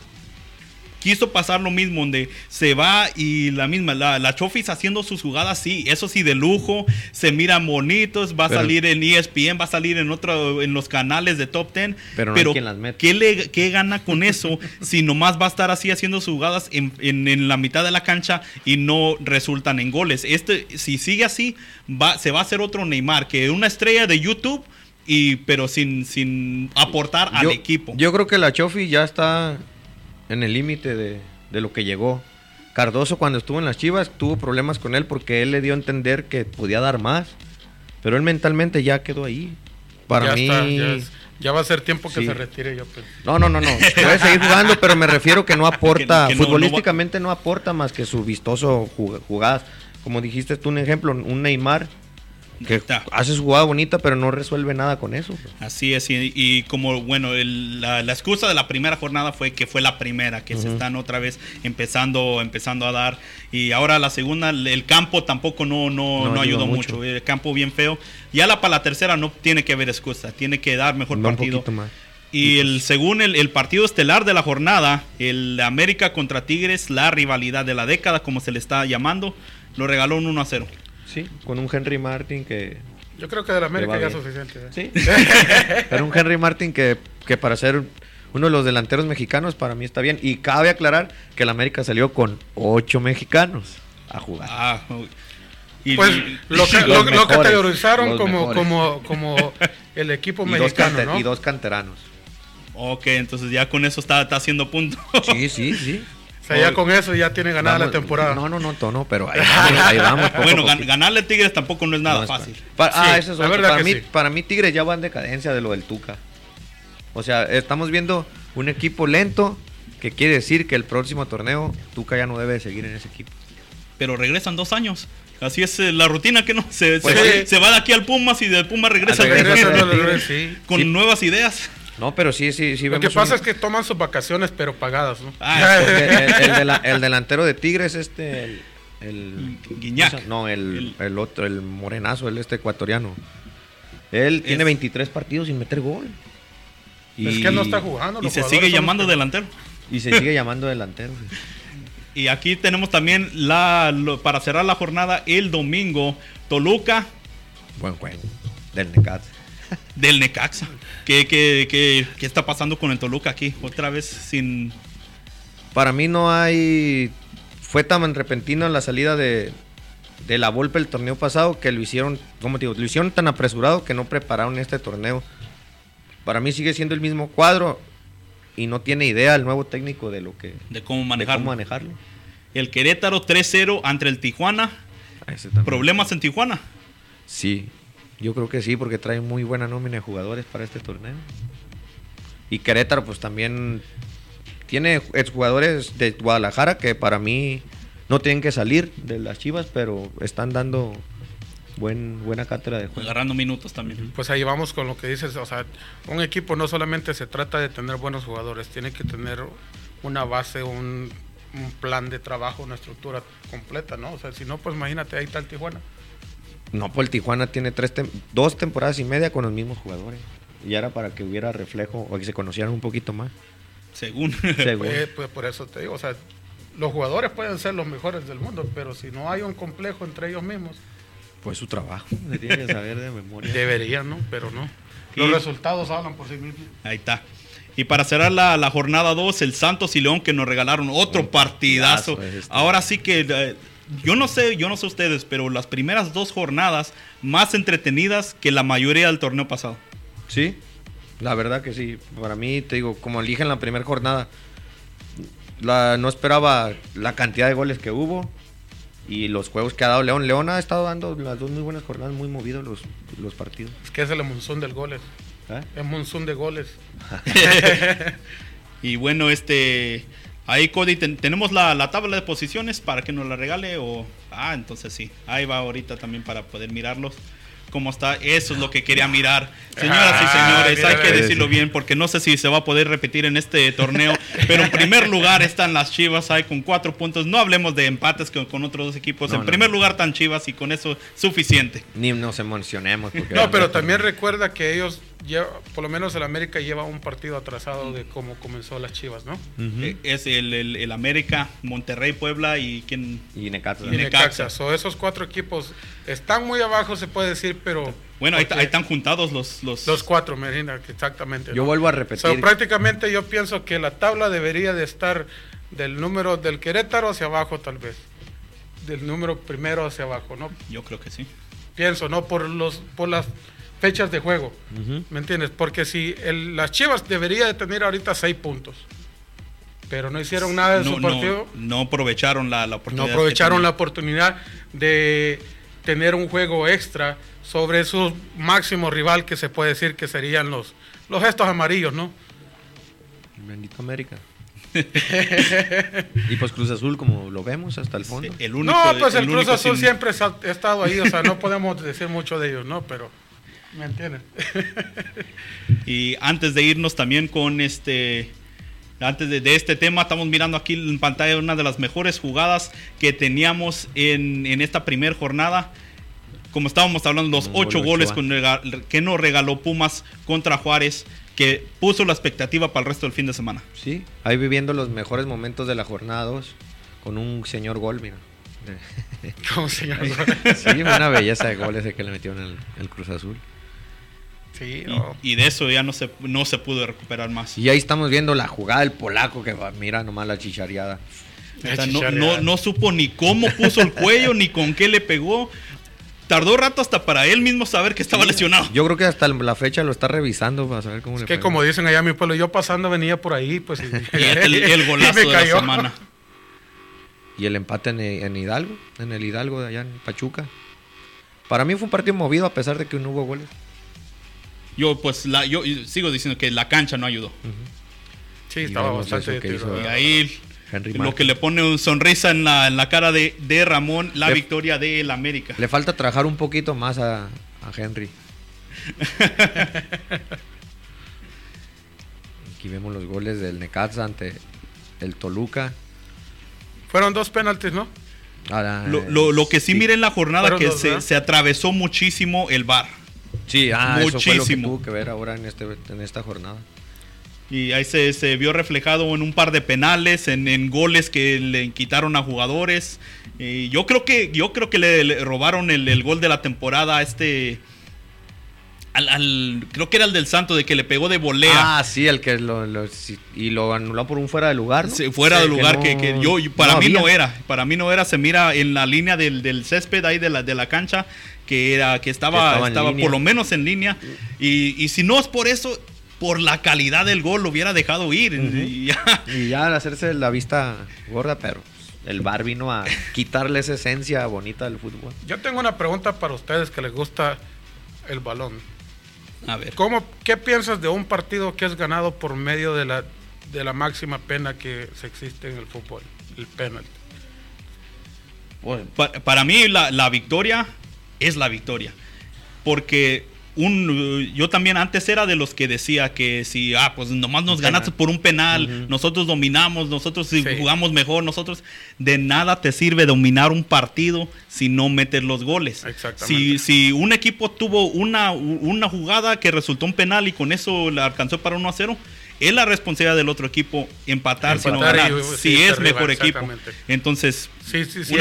quiso pasar lo mismo, donde se va y la Chofis haciendo sus jugadas, sí, eso sí, de lujo, se miran bonitos, va a salir en ESPN, va a salir en los canales de Top 10, pero quien las mete. ¿Qué gana con eso si nomás va a estar así haciendo sus jugadas en la mitad de la cancha y no resultan en goles? Si sigue así, se va a hacer otro Neymar, que una estrella de YouTube, pero sin aportar al equipo. Yo creo que la Chofis ya está... en el límite de lo que llegó. Cardoso, cuando estuvo en las Chivas, tuvo problemas con él porque él le dio a entender que podía dar más, pero él mentalmente ya quedó ahí. Para ya mí... ya va a ser tiempo que se retire. Yo pues. No. Puede seguir jugando, pero me refiero que no aporta, que futbolísticamente no aporta más que su vistoso jugadas. Como dijiste tú, un ejemplo, un Neymar... que hace su jugada bonita, pero no resuelve nada con eso. Así es, y como bueno, la excusa de la primera jornada fue que fue la primera, que se están otra vez empezando a dar, y ahora la segunda, el campo tampoco no ayudó mucho, el campo bien feo. Ya para la tercera no tiene que haber excusa, tiene que dar mejor partido. Un poquito más. Y según el partido estelar de la jornada, el América contra Tigres, la rivalidad de la década, como se le está llamando, lo regaló un 1-0. Sí, con un Henry Martin que... Yo creo que del América ya es suficiente. Sí. Pero un Henry Martin que para ser uno de los delanteros mexicanos, para mí está bien. Y cabe aclarar que el América salió con 8 mexicanos a jugar. Lo categorizaron como el equipo mexicano, ¿no? Y 2 canteranos. Ok, entonces ya con eso está haciendo punto. Sí. O sea, ya con eso ya tiene ganada la temporada. No, pero ahí vamos. Bueno, ganarle a Tigres tampoco no es nada fácil. Eso es la verdad. Para mí Tigres ya va en decadencia de lo del Tuca. O sea, estamos viendo un equipo lento, que quiere decir que el próximo torneo Tuca ya no debe de seguir en ese equipo. Pero regresan 2 años. Así es la rutina que no se va de aquí al Pumas y del Pumas regresa al Tigres. Con nuevas ideas. No, pero sí. Lo que pasa es que toman sus vacaciones, pero pagadas, ¿no? El delantero de Tigres, el Guiñac. No, el otro, el morenazo, el ecuatoriano. Él tiene 23 partidos sin meter gol. Es que él no está jugando. Y se sigue llamando delantero. Y aquí tenemos también, para cerrar la jornada, el domingo, Toluca. Buen juego del Necaxa. ¿Qué está pasando con el Toluca aquí? Otra vez sin... Para mí no hay... Fue tan repentina la salida de la Volpe el torneo pasado que lo hicieron tan apresurado que no prepararon este torneo. Para mí sigue siendo el mismo cuadro y no tiene idea el nuevo técnico de cómo manejarlo. El Querétaro 3-0 ante el Tijuana. ¿Problemas en Tijuana? Sí. Yo creo que sí, porque trae muy buena nómina de jugadores para este torneo. Y Querétaro, pues también tiene exjugadores de Guadalajara que para mí no tienen que salir de las Chivas, pero están dando buena cátedra de juego. Agarrando minutos también. Pues ahí vamos con lo que dices, o sea, un equipo no solamente se trata de tener buenos jugadores, tiene que tener una base, un plan de trabajo, una estructura completa, ¿no? O sea, si no, pues imagínate, ahí está el Tijuana. No, pues el Tijuana tiene dos temporadas y media con los mismos jugadores. Y era para que hubiera reflejo o que se conocieran un poquito más. Según. Pues por eso te digo, o sea, los jugadores pueden ser los mejores del mundo, pero si no hay un complejo entre ellos mismos... Pues su trabajo, se tiene que saber de memoria. Deberían, ¿no? Pero no. Sí. Los resultados hablan por sí mismos. Ahí está. Y para cerrar la jornada 2, el Santos y León, que nos regalaron otro partidazo. Ahora sí que... yo no sé ustedes, pero las primeras dos jornadas más entretenidas que la mayoría del torneo pasado. Sí, la verdad que sí. Para mí, te digo, como eligen la primera jornada, no esperaba la cantidad de goles que hubo y los juegos que ha dado León. León ha estado dando las dos muy buenas jornadas, muy movidos los partidos. Es que es el monzón del goles. ¿Eh? El monzón de goles. Y bueno, ahí, Cody, tenemos la tabla de posiciones para que nos la regale o... Ah, entonces sí. Ahí va ahorita también para poder mirarlos. ¿Cómo está? Eso es lo que quería mirar. Señoras y señores, hay que decirlo bien porque no sé si se va a poder repetir en este torneo. Pero en primer lugar están las Chivas ahí con 4 puntos. No hablemos de empates con otros dos equipos. En primer lugar están Chivas y con eso suficiente. Ni nos emocionemos. No, pero también recuerda que ellos... por lo menos el América lleva un partido atrasado de cómo comenzó las Chivas, ¿no? Uh-huh. Es el América, Monterrey, Puebla y Necaxa. So, esos 4 equipos están muy abajo, se puede decir, pero... Bueno, ahí están juntados los 4, Merina, exactamente. Yo vuelvo a repetir. So, prácticamente yo pienso que la tabla debería de estar del número del Querétaro hacia abajo, tal vez. Del número primero hacia abajo, ¿no? Yo creo que sí. Pienso, ¿no? Por las fechas de juego, uh-huh. ¿Me entiendes? Porque si las Chivas debería de tener ahorita 6 puntos, pero no hicieron nada de su partido. No aprovecharon la oportunidad. No aprovecharon la oportunidad de tener un juego extra sobre su máximo rival, que se puede decir que serían los gestos amarillos, ¿no? Bendito América. Y pues Cruz Azul, como lo vemos hasta el fondo. Sí, el Cruz Azul siempre ha estado ahí, o sea, no podemos decir mucho de ellos, ¿no? Pero... ¿me entienden? Y antes de irnos también con antes de este tema, estamos mirando aquí en pantalla una de las mejores jugadas que teníamos en esta primera jornada. Como estábamos hablando, los 8 goles que nos regaló Pumas contra Juárez, que puso la expectativa para el resto del fin de semana. Sí, ahí viviendo los mejores momentos de la jornada 2 con un señor gol, mira. ¿Cómo se llama? Sí, una belleza de goles que le metieron el Cruz Azul. Sí, y de eso ya no se pudo recuperar más. Y ahí estamos viendo la jugada del polaco que mira nomás la chichareada. No supo ni cómo puso el cuello ni con qué le pegó. Tardó rato hasta para él mismo saber que estaba lesionado. Yo creo que hasta la fecha lo está revisando para saber cómo le pegó. Es que como dicen allá en mi pueblo, yo pasando venía por ahí, pues. Y el golazo de la semana. Y el empate en el Hidalgo de allá en Pachuca. Para mí fue un partido movido a pesar de que no hubo goles. Yo sigo diciendo que la cancha no ayudó. Uh-huh. Sí, estaba bastante tiro. Y ahí Henry lo Martín, que le pone una sonrisa en la cara de Ramón, la victoria del América. Le falta trabajar un poquito más a Henry. Aquí vemos los goles del Necaxa ante el Toluca. Fueron 2 penaltis, ¿no? Lo que sí miré en la jornada que se atravesó muchísimo el VAR. Sí, muchísimo. Eso fue lo que tuvo que ver ahora en esta jornada. Y ahí se vio reflejado en un par de penales, en goles que le quitaron a jugadores. Y yo creo que le robaron el gol de la temporada a creo que era el del Santos, de que le pegó de volea. Ah, sí, el que lo anuló por un fuera de lugar, ¿no? Sí, fuera de lugar para mí no era, se mira en la línea del césped ahí de la cancha, que estaba por lo menos en línea, y si no es por eso, por la calidad del gol lo hubiera dejado ir. Uh-huh. y ya al hacerse la vista gorda, pero el VAR vino a quitarle esa esencia bonita del fútbol. Yo tengo una pregunta para ustedes que les gusta el balón. A ver. ¿Qué piensas de un partido que es ganado por medio de la máxima pena que se existe en el fútbol, el penalti? Bueno, para mí la victoria es la victoria. Porque yo también antes era de los que decía que si, pues nomás nos ganaste por un penal, nosotros dominamos, nosotros jugamos mejor, nosotros. De nada te sirve dominar un partido si no metes los goles. Exactamente. Si un equipo tuvo una jugada que resultó un penal y con eso la alcanzó para 1-0, es la responsabilidad del otro equipo empatar sino ganar, si es arriba, mejor equipo. Entonces,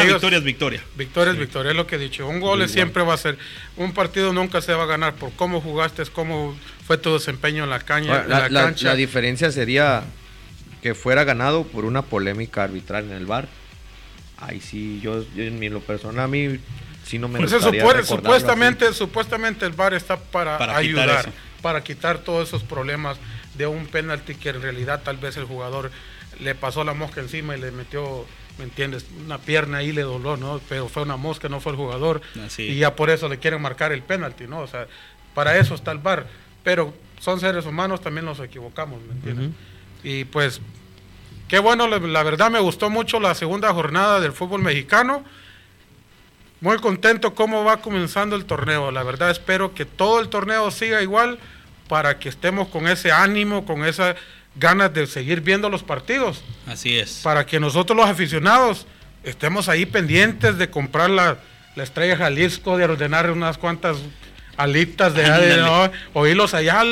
victoria es victoria. Victoria es lo que he dicho. Un gol siempre va a ser. Un partido nunca se va a ganar por cómo jugaste, cómo fue tu desempeño en la cancha. La diferencia sería que fuera ganado por una polémica arbitral en el VAR. Ahí sí, yo en lo personal, a mí sí no me gustaría recordarlo así. Supuestamente el VAR está para ayudar, para quitar todos esos problemas de un penalti que en realidad tal vez el jugador le pasó la mosca encima y le metió, ¿me entiendes?, una pierna ahí, le doló, ¿no? Pero fue una mosca, no fue el jugador. Así. Y ya por eso le quieren marcar el penalti, ¿no? O sea, para eso está el VAR. Pero son seres humanos, también nos equivocamos, ¿me entiendes? Uh-huh. Y pues, qué bueno, la verdad me gustó mucho la segunda jornada del fútbol mexicano. Muy contento cómo va comenzando el torneo. La verdad espero que todo el torneo siga igual, para que estemos con ese ánimo, con esas ganas de seguir viendo los partidos. Así es. Para que nosotros los aficionados estemos ahí pendientes de comprar la Estrella Jalisco, de ordenar unas cuantas alitas o irlos allá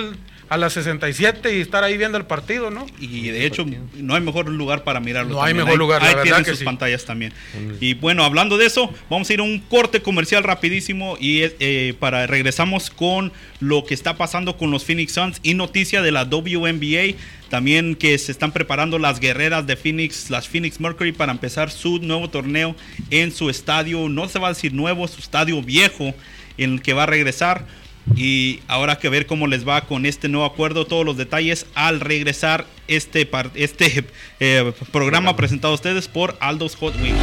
a las 67 y estar ahí viendo el partido, ¿no? Y de hecho, no hay mejor lugar para mirarlo. No también. Hay mejor lugar, la verdad que sus pantallas también. Y bueno, hablando de eso, vamos a ir a un corte comercial rapidísimo y regresamos con lo que está pasando con los Phoenix Suns y noticia de la WNBA. También que se están preparando las guerreras de Phoenix, las Phoenix Mercury, para empezar su nuevo torneo en su estadio. No se va a decir nuevo, su estadio viejo en el que va a regresar. Y ahora que ver cómo les va con este nuevo acuerdo, todos los detalles al regresar este programa presentado a ustedes por Aldo's Hot Wings.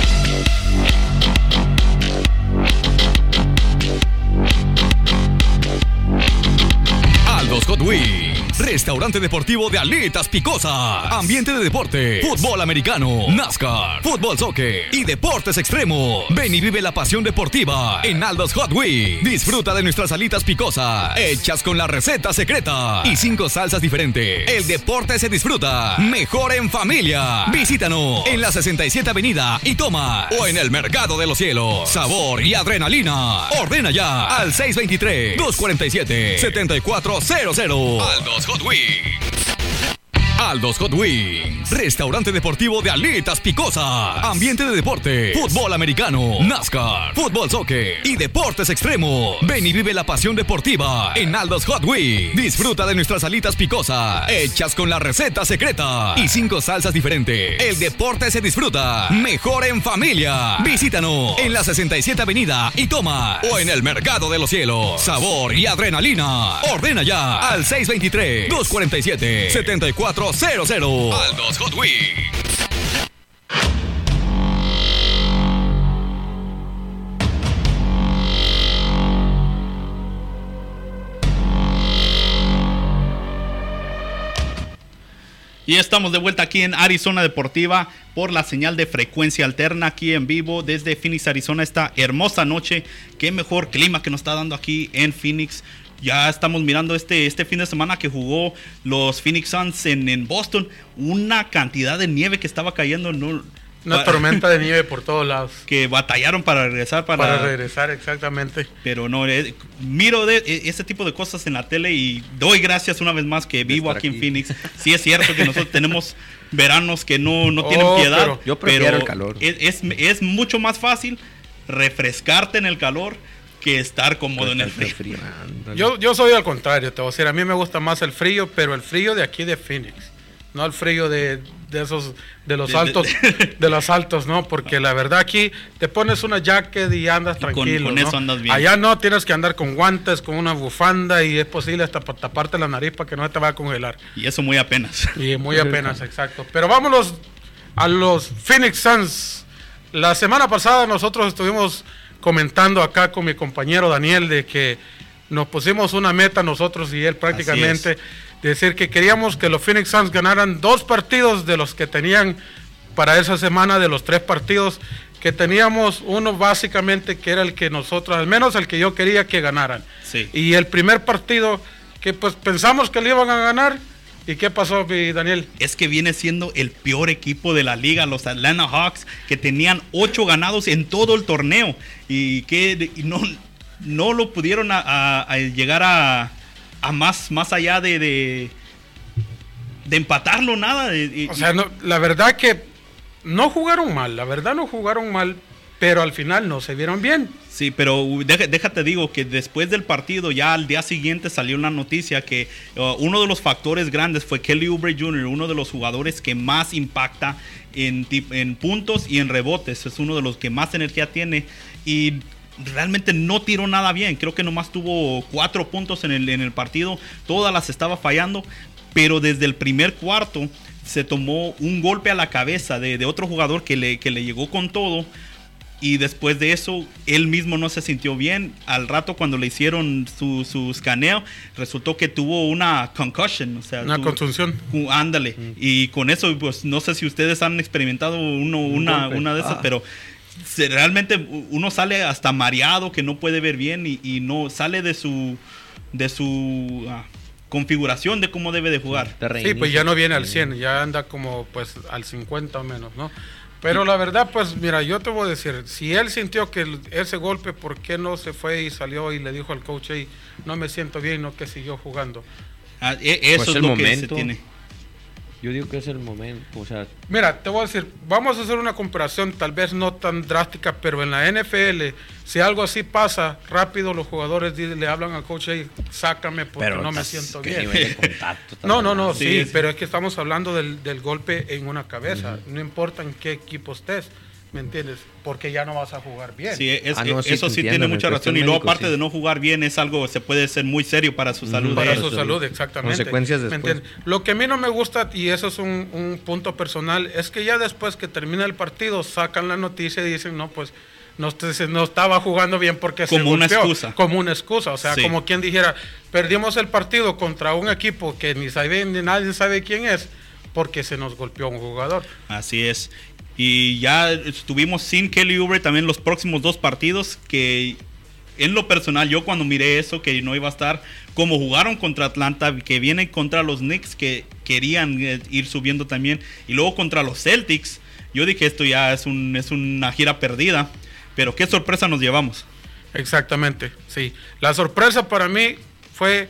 Aldo's Hot Wings, restaurante deportivo de alitas picosas, ambiente de deporte, fútbol americano, NASCAR, fútbol soccer y deportes extremos. Ven y vive la pasión deportiva en Aldo's Hot Wings. Disfruta de nuestras alitas picosas, hechas con la receta secreta y 5 salsas diferentes. El deporte se disfruta mejor en familia. Visítanos en la 67 Avenida y Tomás o en el Mercado de los Cielos. Sabor y adrenalina. Ordena ya al 623-247-7400. Aldo's Hot Wings. Aldo's Hot Wings, restaurante deportivo de alitas picosas, ambiente de deporte, fútbol americano, NASCAR, fútbol soccer y deportes extremos. Ven y vive la pasión deportiva en Aldo's Hot Wings. Disfruta de nuestras alitas picosas, hechas con la receta secreta y 5 salsas diferentes. El deporte se disfruta mejor en familia. Visítanos en la 67 Avenida y Toma o en el Mercado de los Cielos. Sabor y adrenalina. Ordena ya al 623-247-7400. Aldo's Hot Wings. Y estamos de vuelta aquí en Arizona Deportiva por la señal de Frecuencia Alterna, aquí en vivo desde Phoenix, Arizona, esta hermosa noche. Qué mejor clima que nos está dando aquí en Phoenix. Ya estamos mirando este fin de semana que jugó los Phoenix Suns en Boston. Una cantidad de nieve que estaba cayendo. Una tormenta de nieve por todos lados. Que batallaron para regresar. Para regresar, exactamente. Pero no, miro este tipo de cosas en la tele y doy gracias una vez más que vivo aquí en Phoenix. Sí es cierto que nosotros tenemos veranos que no tienen piedad. Pero yo prefiero el calor. Es mucho más fácil refrescarte en el calor que estar cómodo en el frío. Yo soy al contrario, te voy a decir, a mí me gusta más el frío, pero el frío de aquí de Phoenix, no el frío de esos, de los altos, de los altos, ¿no? Porque la verdad aquí te pones una jacket y andas tranquilo, con ¿no? eso andas bien. Allá no, tienes que andar con guantes, con una bufanda y es posible hasta taparte la nariz para que no te vaya a congelar. Y eso muy apenas. Y muy apenas, exacto. Pero vámonos a los Phoenix Suns. La semana pasada nosotros estuvimos comentando acá con mi compañero Daniel de que nos pusimos una meta nosotros y él prácticamente, de decir que queríamos que los Phoenix Suns ganaran 2 partidos de los que tenían para esa semana, de los 3 partidos que teníamos uno básicamente que era el que nosotros, al menos el que yo quería que ganaran. Sí. Y el primer partido que pues pensamos que le iban a ganar, ¿y qué pasó, Daniel? Es que viene siendo el peor equipo de la liga, los Atlanta Hawks, que tenían 8 ganados en todo el torneo y que no lo pudieron a llegar a más allá de empatarlo, nada. O sea, no, la verdad que no jugaron mal, pero al final no se vieron bien. Sí, pero déjate digo que después del partido, ya al día siguiente salió una noticia que uno de los factores grandes fue Kelly Oubre Jr., uno de los jugadores que más impacta en puntos y en rebotes, es uno de los que más energía tiene y realmente no tiró nada bien, creo que nomás tuvo 4 puntos en el partido, todas las estaba fallando, pero desde el primer cuarto se tomó un golpe a la cabeza de otro jugador que le llegó con todo. Y después de eso, él mismo no se sintió bien. Al rato, cuando le hicieron su escaneo, resultó que tuvo una concussion. O sea, una contunción. Ándale. Y con eso, pues, no sé si ustedes han experimentado una de esas, pero realmente uno sale hasta mareado, que no puede ver bien y no sale de su configuración de cómo debe de jugar. Sí, pues ya no viene al 100, ya anda como pues al 50 o menos, ¿no? Pero la verdad, pues mira, yo te voy a decir, si él sintió que ese golpe, ¿por qué no se fue y salió y le dijo al coach, hey, no me siento bien, no que siguió jugando? Eso pues es el momento, que se tiene. Yo digo que es el momento, o sea. Mira, te voy a decir, vamos a hacer una comparación, tal vez no tan drástica, pero en la NFL, si algo así pasa, rápido los jugadores le hablan al coach, hey, sácame porque pero no me siento bien. Nivel de contacto, sí, pero es que estamos hablando del golpe en una cabeza, no importa en qué equipo estés, ¿me entiendes? Porque ya no vas a jugar bien. Sí, eso sí tiene mucha razón. Y luego, aparte de no jugar bien, es algo que se puede ser muy serio para su salud. Para su salud, exactamente. Consecuencias después. Lo que a mí no me gusta, y eso es un punto personal, es que ya después que termina el partido, sacan la noticia y dicen, no, pues, no estaba jugando bien porque se golpeó. Como una excusa. Como una excusa, o sea, sí. Como quien dijera, perdimos el partido contra un equipo que ni nadie sabe quién es, porque se nos golpeó un jugador. Así es. Y ya estuvimos sin Kelly Oubre también los próximos 2 partidos, que en lo personal yo cuando miré eso, que no iba a estar, como jugaron contra Atlanta, que vienen contra los Knicks, que querían ir subiendo también, y luego contra los Celtics, yo dije esto ya es una gira perdida, pero qué sorpresa nos llevamos. Exactamente, sí. La sorpresa para mí fue,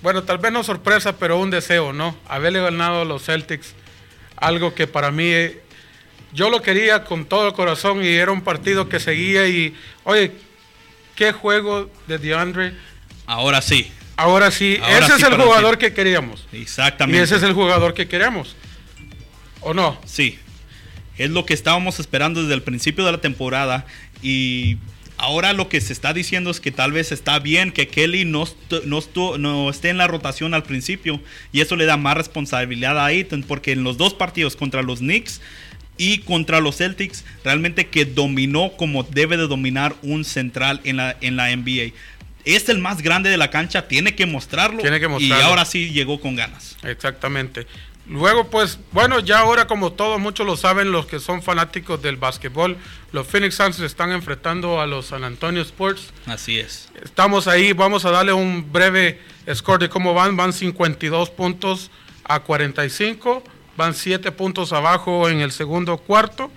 bueno, tal vez no sorpresa, pero un deseo, ¿no? Haberle ganado a los Celtics, algo que para mí... yo lo quería con todo el corazón y era un partido que seguía y... Oye, ¿qué juego de DeAndre? Ahora sí. Ese es el jugador que queríamos. Exactamente. Y ese es el jugador que queríamos. ¿O no? Sí. Es lo que estábamos esperando desde el principio de la temporada. Y ahora lo que se está diciendo es que tal vez está bien que Kelly no esté en la rotación al principio. Y eso le da más responsabilidad a Ayton. Porque en los 2 partidos contra los Knicks... y contra los Celtics, realmente que dominó como debe de dominar un central en la NBA. Es el más grande de la cancha, tiene que mostrarlo. Y ahora sí llegó con ganas. Exactamente. Luego pues, bueno, ya ahora como todos muchos lo saben, los que son fanáticos del básquetbol, los Phoenix Suns se están enfrentando a los San Antonio Spurs. Así es. Estamos ahí, vamos a darle un breve score de cómo van. Van 52 puntos a 45. Van 7 puntos abajo en el segundo cuarto,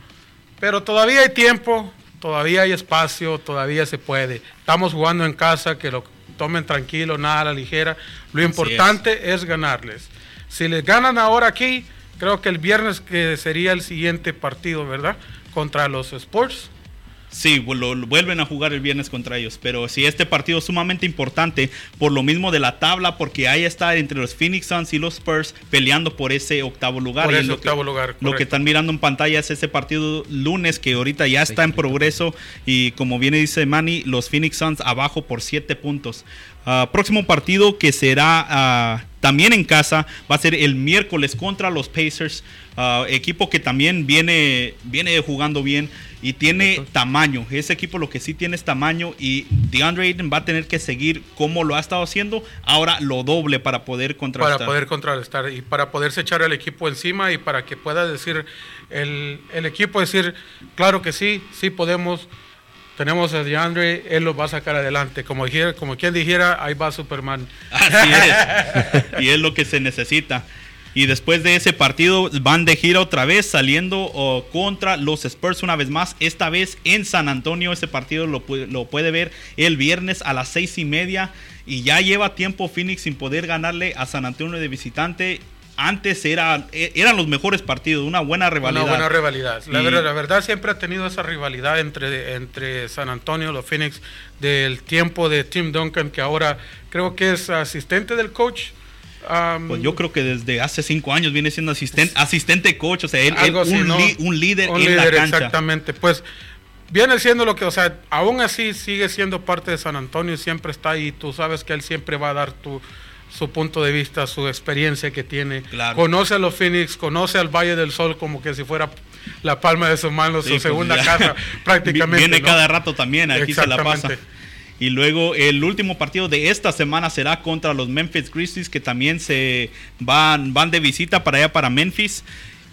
pero todavía hay tiempo, todavía hay espacio, todavía se puede. Estamos jugando en casa, que lo tomen tranquilo, nada a la ligera. Lo importante es ganarles. Si les ganan ahora aquí, creo que el viernes que sería el siguiente partido, ¿verdad? Contra los Spurs. Sí, lo vuelven a jugar el viernes contra ellos, pero sí, este partido es sumamente importante por lo mismo de la tabla, porque ahí está entre los Phoenix Suns y los Spurs peleando por ese octavo lugar. Por ese octavo lugar, correcto. Lo que están mirando en pantalla es ese partido lunes que ahorita ya está en progreso y como viene dice Manny, los Phoenix Suns abajo por 7 puntos. Próximo partido que será también en casa, va a ser el miércoles contra los Pacers, equipo que también viene jugando bien y tiene tamaño. Ese equipo lo que sí tiene es tamaño, y DeAndre Ayton va a tener que seguir como lo ha estado haciendo, ahora lo doble para poder contrarrestar. Para poder contrarrestar y para poderse echar el equipo encima, y para que pueda decir el equipo, decir, claro que sí, sí podemos, tenemos a DeAndre, él lo va a sacar adelante. Como quien dijera, ahí va Superman. Así es, y es lo que se necesita. Y después de ese partido van de gira otra vez, saliendo contra los Spurs una vez más, esta vez en San Antonio. Ese partido lo puede ver el viernes a las 6:30, y ya lleva tiempo Phoenix sin poder ganarle a San Antonio de visitante. Antes eran los mejores partidos, una buena rivalidad. Una buena rivalidad. La verdad siempre ha tenido esa rivalidad entre San Antonio y los Phoenix, del tiempo de Tim Duncan, que ahora creo que es asistente del coach. Pues yo creo que desde hace 5 años viene siendo asistente coach, o sea, un líder en la cancha. Exactamente, pues viene siendo lo que, o sea, aún así sigue siendo parte de San Antonio, siempre está ahí, tú sabes que él siempre va a dar su punto de vista, su experiencia que tiene. Claro. Conoce a los Phoenix, conoce al Valle del Sol como que si fuera la palma de sus manos, sí, su segunda casa prácticamente. Viene, ¿no?, cada rato también, aquí se la pasa. Y luego el último partido de esta semana será contra los Memphis Grizzlies, que también se van de visita para allá, para Memphis,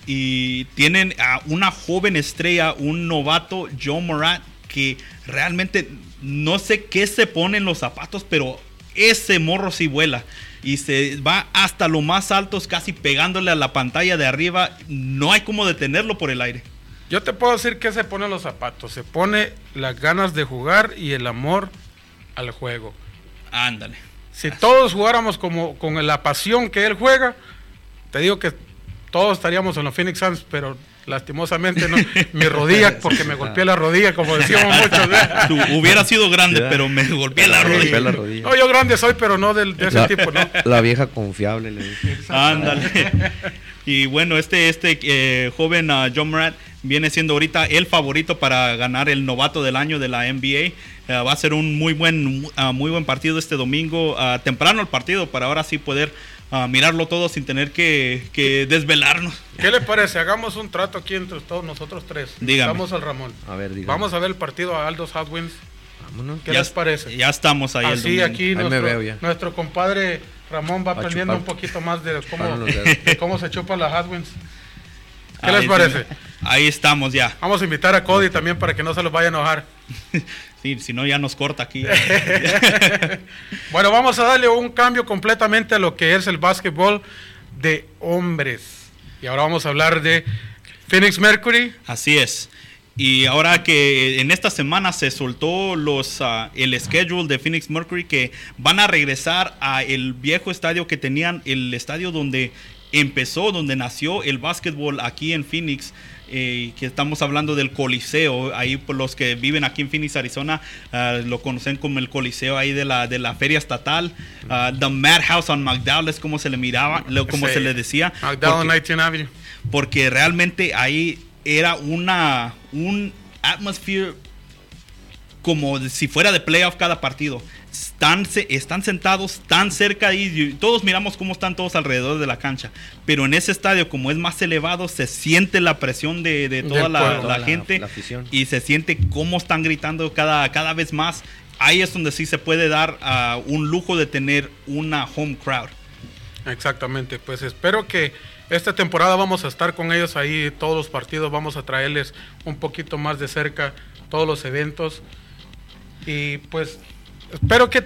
y tienen a una joven estrella, un novato, John Morant, que realmente no sé qué se pone en los zapatos, pero ese morro sí vuela y se va hasta lo más alto, casi pegándole a la pantalla de arriba, no hay cómo detenerlo por el aire. Yo te puedo decir que se pone los zapatos, se pone las ganas de jugar y el amor al juego. Ándale. Si todos jugáramos con la pasión que él juega, te digo que todos estaríamos en los Phoenix Suns, pero lastimosamente no. Mi rodilla, porque me golpeé la rodilla, como decíamos muchos. Tú hubiera sido grande, pero me golpeé la rodilla. No, yo grande soy, pero no de ese tipo, ¿no? La vieja confiable, le dije. Ándale. Y bueno, este joven John Morant viene siendo ahorita el favorito para ganar el novato del año de la NBA. Va a ser un muy buen partido este domingo, temprano el partido, para ahora sí poder mirarlo todo sin tener que desvelarnos. ¿Qué le parece? Hagamos un trato aquí entre todos nosotros tres. Dígame. Vamos al Ramón. A ver, dígame. Vamos a ver el partido a Aldo's Hot Wings. Vámonos. ¿Qué les parece? Ya estamos ahí. Así el aquí nuestro compadre Ramón va aprendiendo un poquito más de cómo se chupan las Hot Wings. ¿Qué les parece? Ahí estamos ya. Vamos a invitar a Cody también para que no se los vaya a enojar. Sí, si no ya nos corta aquí. Bueno, vamos a darle un cambio completamente a lo que es el básquetbol de hombres. Y ahora vamos a hablar de Phoenix Mercury. Así es. Y ahora que en esta semana se soltó el schedule de Phoenix Mercury, que van a regresar a el viejo estadio que tenían, el estadio donde empezó, donde nació el básquetbol aquí en Phoenix, que estamos hablando del Coliseo. Ahí, por los que viven aquí en Phoenix, Arizona, lo conocen como el Coliseo ahí de la feria estatal. The Madhouse on McDowell es como se le miraba, como se le decía. McDowell, 19th Avenue. Porque realmente ahí era un atmosphere como si fuera de playoff cada partido. Están sentados tan cerca y todos miramos cómo están todos alrededor de la cancha, pero en ese estadio, como es más elevado, se siente la presión de toda la gente, la afición, y se siente cómo están gritando cada vez más. Ahí es donde sí se puede dar un lujo de tener una home crowd. Exactamente, pues espero que esta temporada vamos a estar con ellos ahí todos los partidos, vamos a traerles un poquito más de cerca todos los eventos, y pues espero que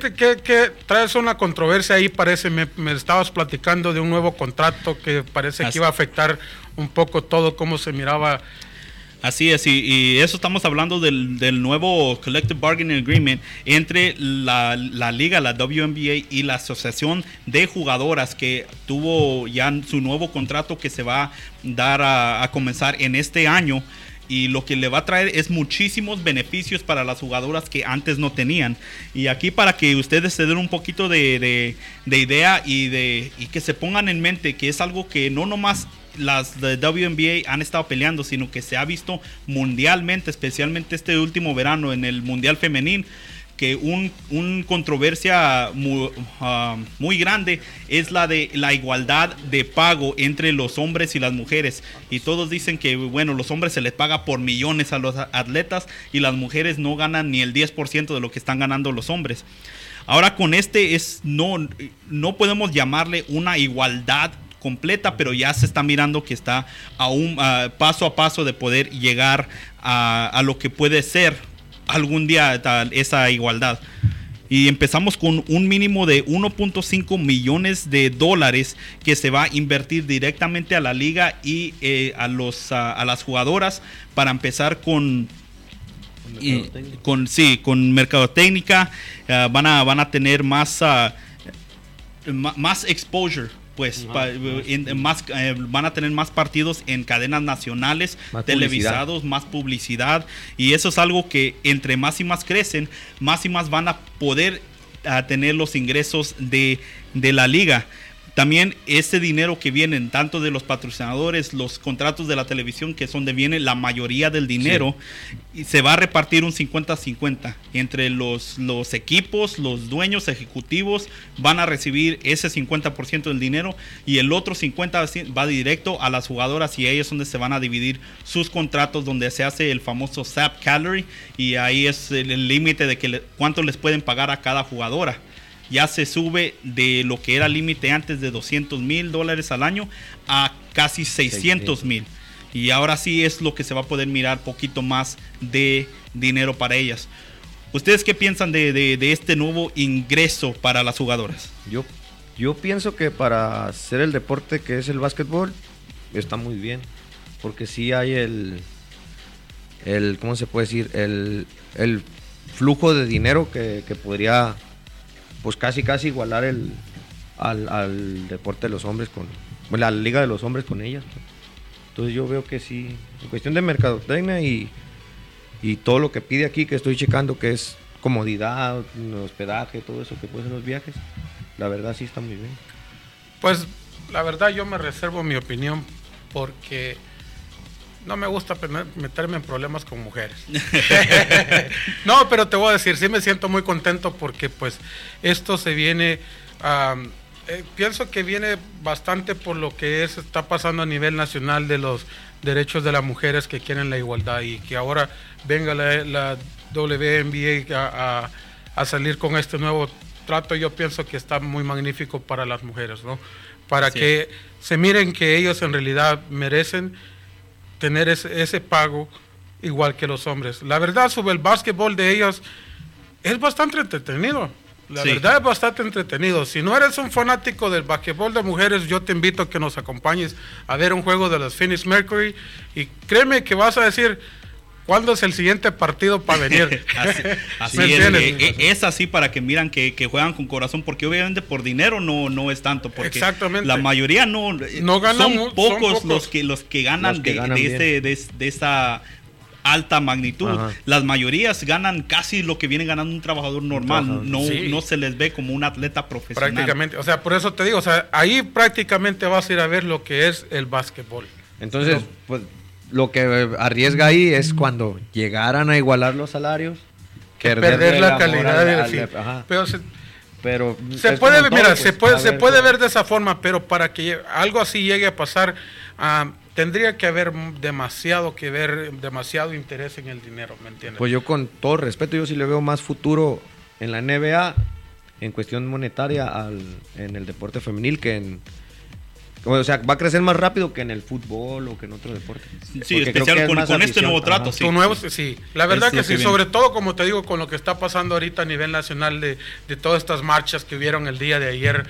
traes una controversia ahí, parece, me estabas platicando de un nuevo contrato que parece que iba a afectar un poco todo, cómo se miraba. Así es, y eso estamos hablando del nuevo Collective Bargaining Agreement entre la liga, la WNBA, y la asociación de jugadoras, que tuvo ya su nuevo contrato que se va a dar a comenzar en este año. Y lo que le va a traer es muchísimos beneficios para las jugadoras que antes no tenían. Y aquí, para que ustedes se den un poquito de idea y que se pongan en mente que es algo que no nomás las de WNBA han estado peleando, sino que se ha visto mundialmente, especialmente este último verano en el Mundial Femenil, que un controversia muy grande es la de la igualdad de pago entre los hombres y las mujeres, y todos dicen que bueno, los hombres se les paga por millones a los atletas y las mujeres no ganan ni el 10% de lo que están ganando los hombres. Ahora con este no podemos llamarle una igualdad completa, pero ya se está mirando que está paso a paso de poder llegar a lo que puede ser algún día esa igualdad. Y empezamos con un mínimo de $1.5 millones que se va a invertir directamente a la liga y a las jugadoras para empezar con mercadotecnia. Van a tener más exposure, pues van a tener más partidos en cadenas nacionales, más televisados, publicidad. Más publicidad, y eso es algo que entre más y más crecen, más y más van a poder tener los ingresos de la liga. También ese dinero que vienen tanto de los patrocinadores, los contratos de la televisión, que es donde viene la mayoría del dinero, sí. Y se va a repartir un 50-50 entre los equipos, los dueños ejecutivos van a recibir ese 50% del dinero, y el otro 50% va directo a las jugadoras, y ahí es donde se van a dividir sus contratos, donde se hace el famoso SAP Calorie, y ahí es el límite de que cuánto les pueden pagar a cada jugadora. Ya se sube de lo que era límite antes de $200,000 al año a casi $600,000. Y ahora sí es lo que se va a poder mirar, poquito más de dinero para ellas. ¿Ustedes qué piensan de este nuevo ingreso para las jugadoras? Yo pienso que para hacer el deporte que es el básquetbol está muy bien, porque sí hay el ¿cómo se puede decir? El flujo de dinero que podría... pues casi igualar al deporte de los hombres con la liga de los hombres con ellas. Entonces yo veo que sí, en cuestión de mercadotecnia y todo lo que pide aquí, que estoy checando, que es comodidad, hospedaje, todo eso que puede ser los viajes, la verdad sí está muy bien. Pues la verdad yo me reservo mi opinión porque no me gusta meterme en problemas con mujeres. No, pero te voy a decir, sí me siento muy contento porque pues esto se viene, pienso que viene bastante por lo que está pasando a nivel nacional de los derechos de las mujeres que quieren la igualdad, y que ahora venga la WNBA a salir con este nuevo trato. Yo pienso que está muy magnífico para las mujeres, ¿no? Para sí. Que se miren que ellos en realidad merecen tener ese pago igual que los hombres. La verdad, sobre el básquetbol de ellos es bastante entretenido. La sí. Verdad es bastante entretenido. Si no eres un fanático del básquetbol de mujeres, yo te invito a que nos acompañes a ver un juego de los Phoenix Mercury, y créeme que vas a decir, ¿cuándo es el siguiente partido para venir? así es así, para que miran que juegan con corazón, porque obviamente por dinero no es tanto, porque la mayoría no ganan, son pocos los que ganan de esta alta magnitud. Ajá. Las mayorías ganan casi lo que viene ganando un trabajador normal. Entonces, no se les ve como un atleta profesional. Prácticamente, o sea, por eso te digo, o sea, ahí prácticamente vas a ir a ver lo que es el básquetbol. Entonces, pues... lo que arriesga ahí es cuando llegaran a igualar los salarios, perder la calidad del fin. Pero se puede ver de esa forma, pero para que algo así llegue a pasar, tendría que haber demasiado interés en el dinero, ¿me entiendes? Pues yo, con todo respeto, yo sí le veo más futuro en la NBA en cuestión monetaria en el deporte femenil que en... o sea, va a crecer más rápido que en el fútbol o que en otro deporte. Sí, especialmente con este nuevo trato. Sí. Sí. La verdad que sí, sobre todo, como te digo, con lo que está pasando ahorita a nivel nacional de todas estas marchas que hubieron el día de ayer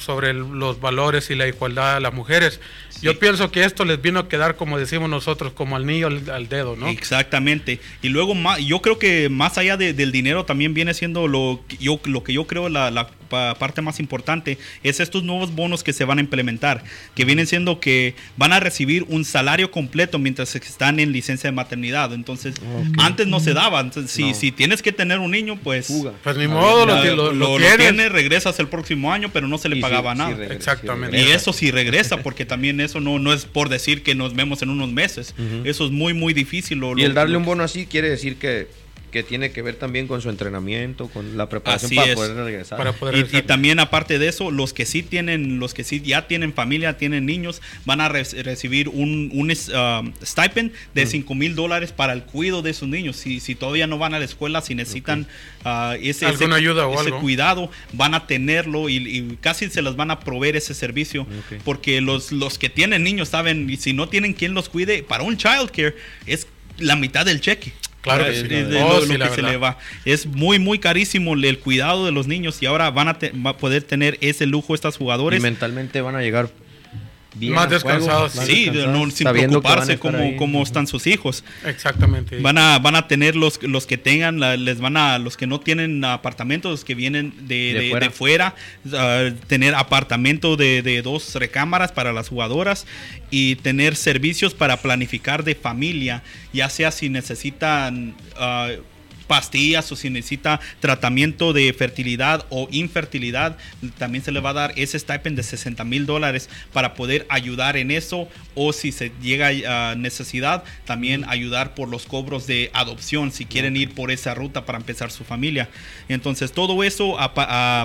sobre los valores y la igualdad de las mujeres. Sí. Yo pienso que esto les vino a quedar, como decimos nosotros, como al niño al dedo, ¿no? Exactamente. Y luego yo creo que más allá del dinero también viene siendo lo que yo creo la parte más importante, es estos nuevos bonos que se van a implementar, que vienen siendo que van a recibir un salario completo mientras están en licencia de maternidad. Entonces, antes no se daba. Entonces, si tienes que tener un niño, pues ni modo, lo tienes, regresas el próximo año, pero no se le pagaba nada. Exactamente. Y eso sí regresa, porque también eso no es por decir que nos vemos en unos meses. Eso es muy, muy difícil. Y el darle un bono así quiere decir que que tiene que ver también con su entrenamiento, con la preparación para poder regresar. Y también aparte de eso, los que ya tienen familia, tienen niños, van a recibir un stipend de $5,000 para el cuidado de sus niños. Si todavía no van a la escuela, si necesitan ese cuidado, van a tenerlo y casi se les van a proveer ese servicio, porque los que tienen niños saben, y si no tienen quien los cuide, para un child care es la mitad del cheque. Claro que sí. Es muy, muy carísimo el cuidado de los niños, y ahora van a poder tener ese lujo estas jugadores. Y mentalmente van a llegar bien más descansados. Sin preocuparse cómo están sus hijos. Exactamente. Van a tener los que tengan, los que no tienen apartamentos, los que vienen de fuera, tener apartamento de 2 recámaras para las jugadoras, y tener servicios para planificar de familia, ya sea si necesitan pastillas o si necesita tratamiento de fertilidad o infertilidad. También se le va a dar ese stipend de $60,000 para poder ayudar en eso, o si se llega a necesidad, también ayudar por los cobros de adopción si quieren ir por esa ruta para empezar su familia. Entonces todo eso la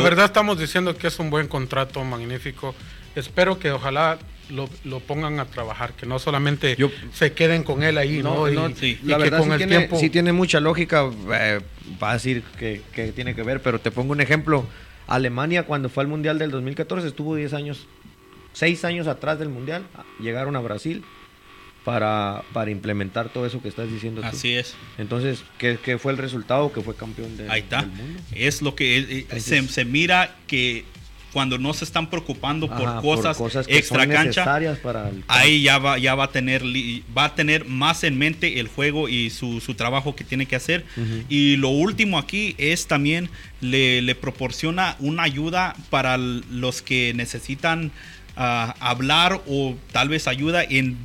verdad estamos diciendo que es un buen contrato, magnífico. Espero que ojalá lo pongan a trabajar, que no solamente se queden con él ahí, sí tiene mucha lógica. Va a decir que tiene que ver, pero te pongo un ejemplo. Alemania, cuando fue al Mundial del 2014, estuvo 10 años, 6 años atrás del Mundial. Llegaron a Brasil para implementar todo eso que estás diciendo tú. Así es. Entonces, ¿qué fue el resultado? Que fue campeón del mundo. Ahí está. Es lo que se mira que cuando no se están preocupando por cosas extra cancha, ahí ya va a tener más en mente el juego y su trabajo que tiene que hacer. Y lo último aquí es también le proporciona una ayuda para los que necesitan hablar, o tal vez ayuda en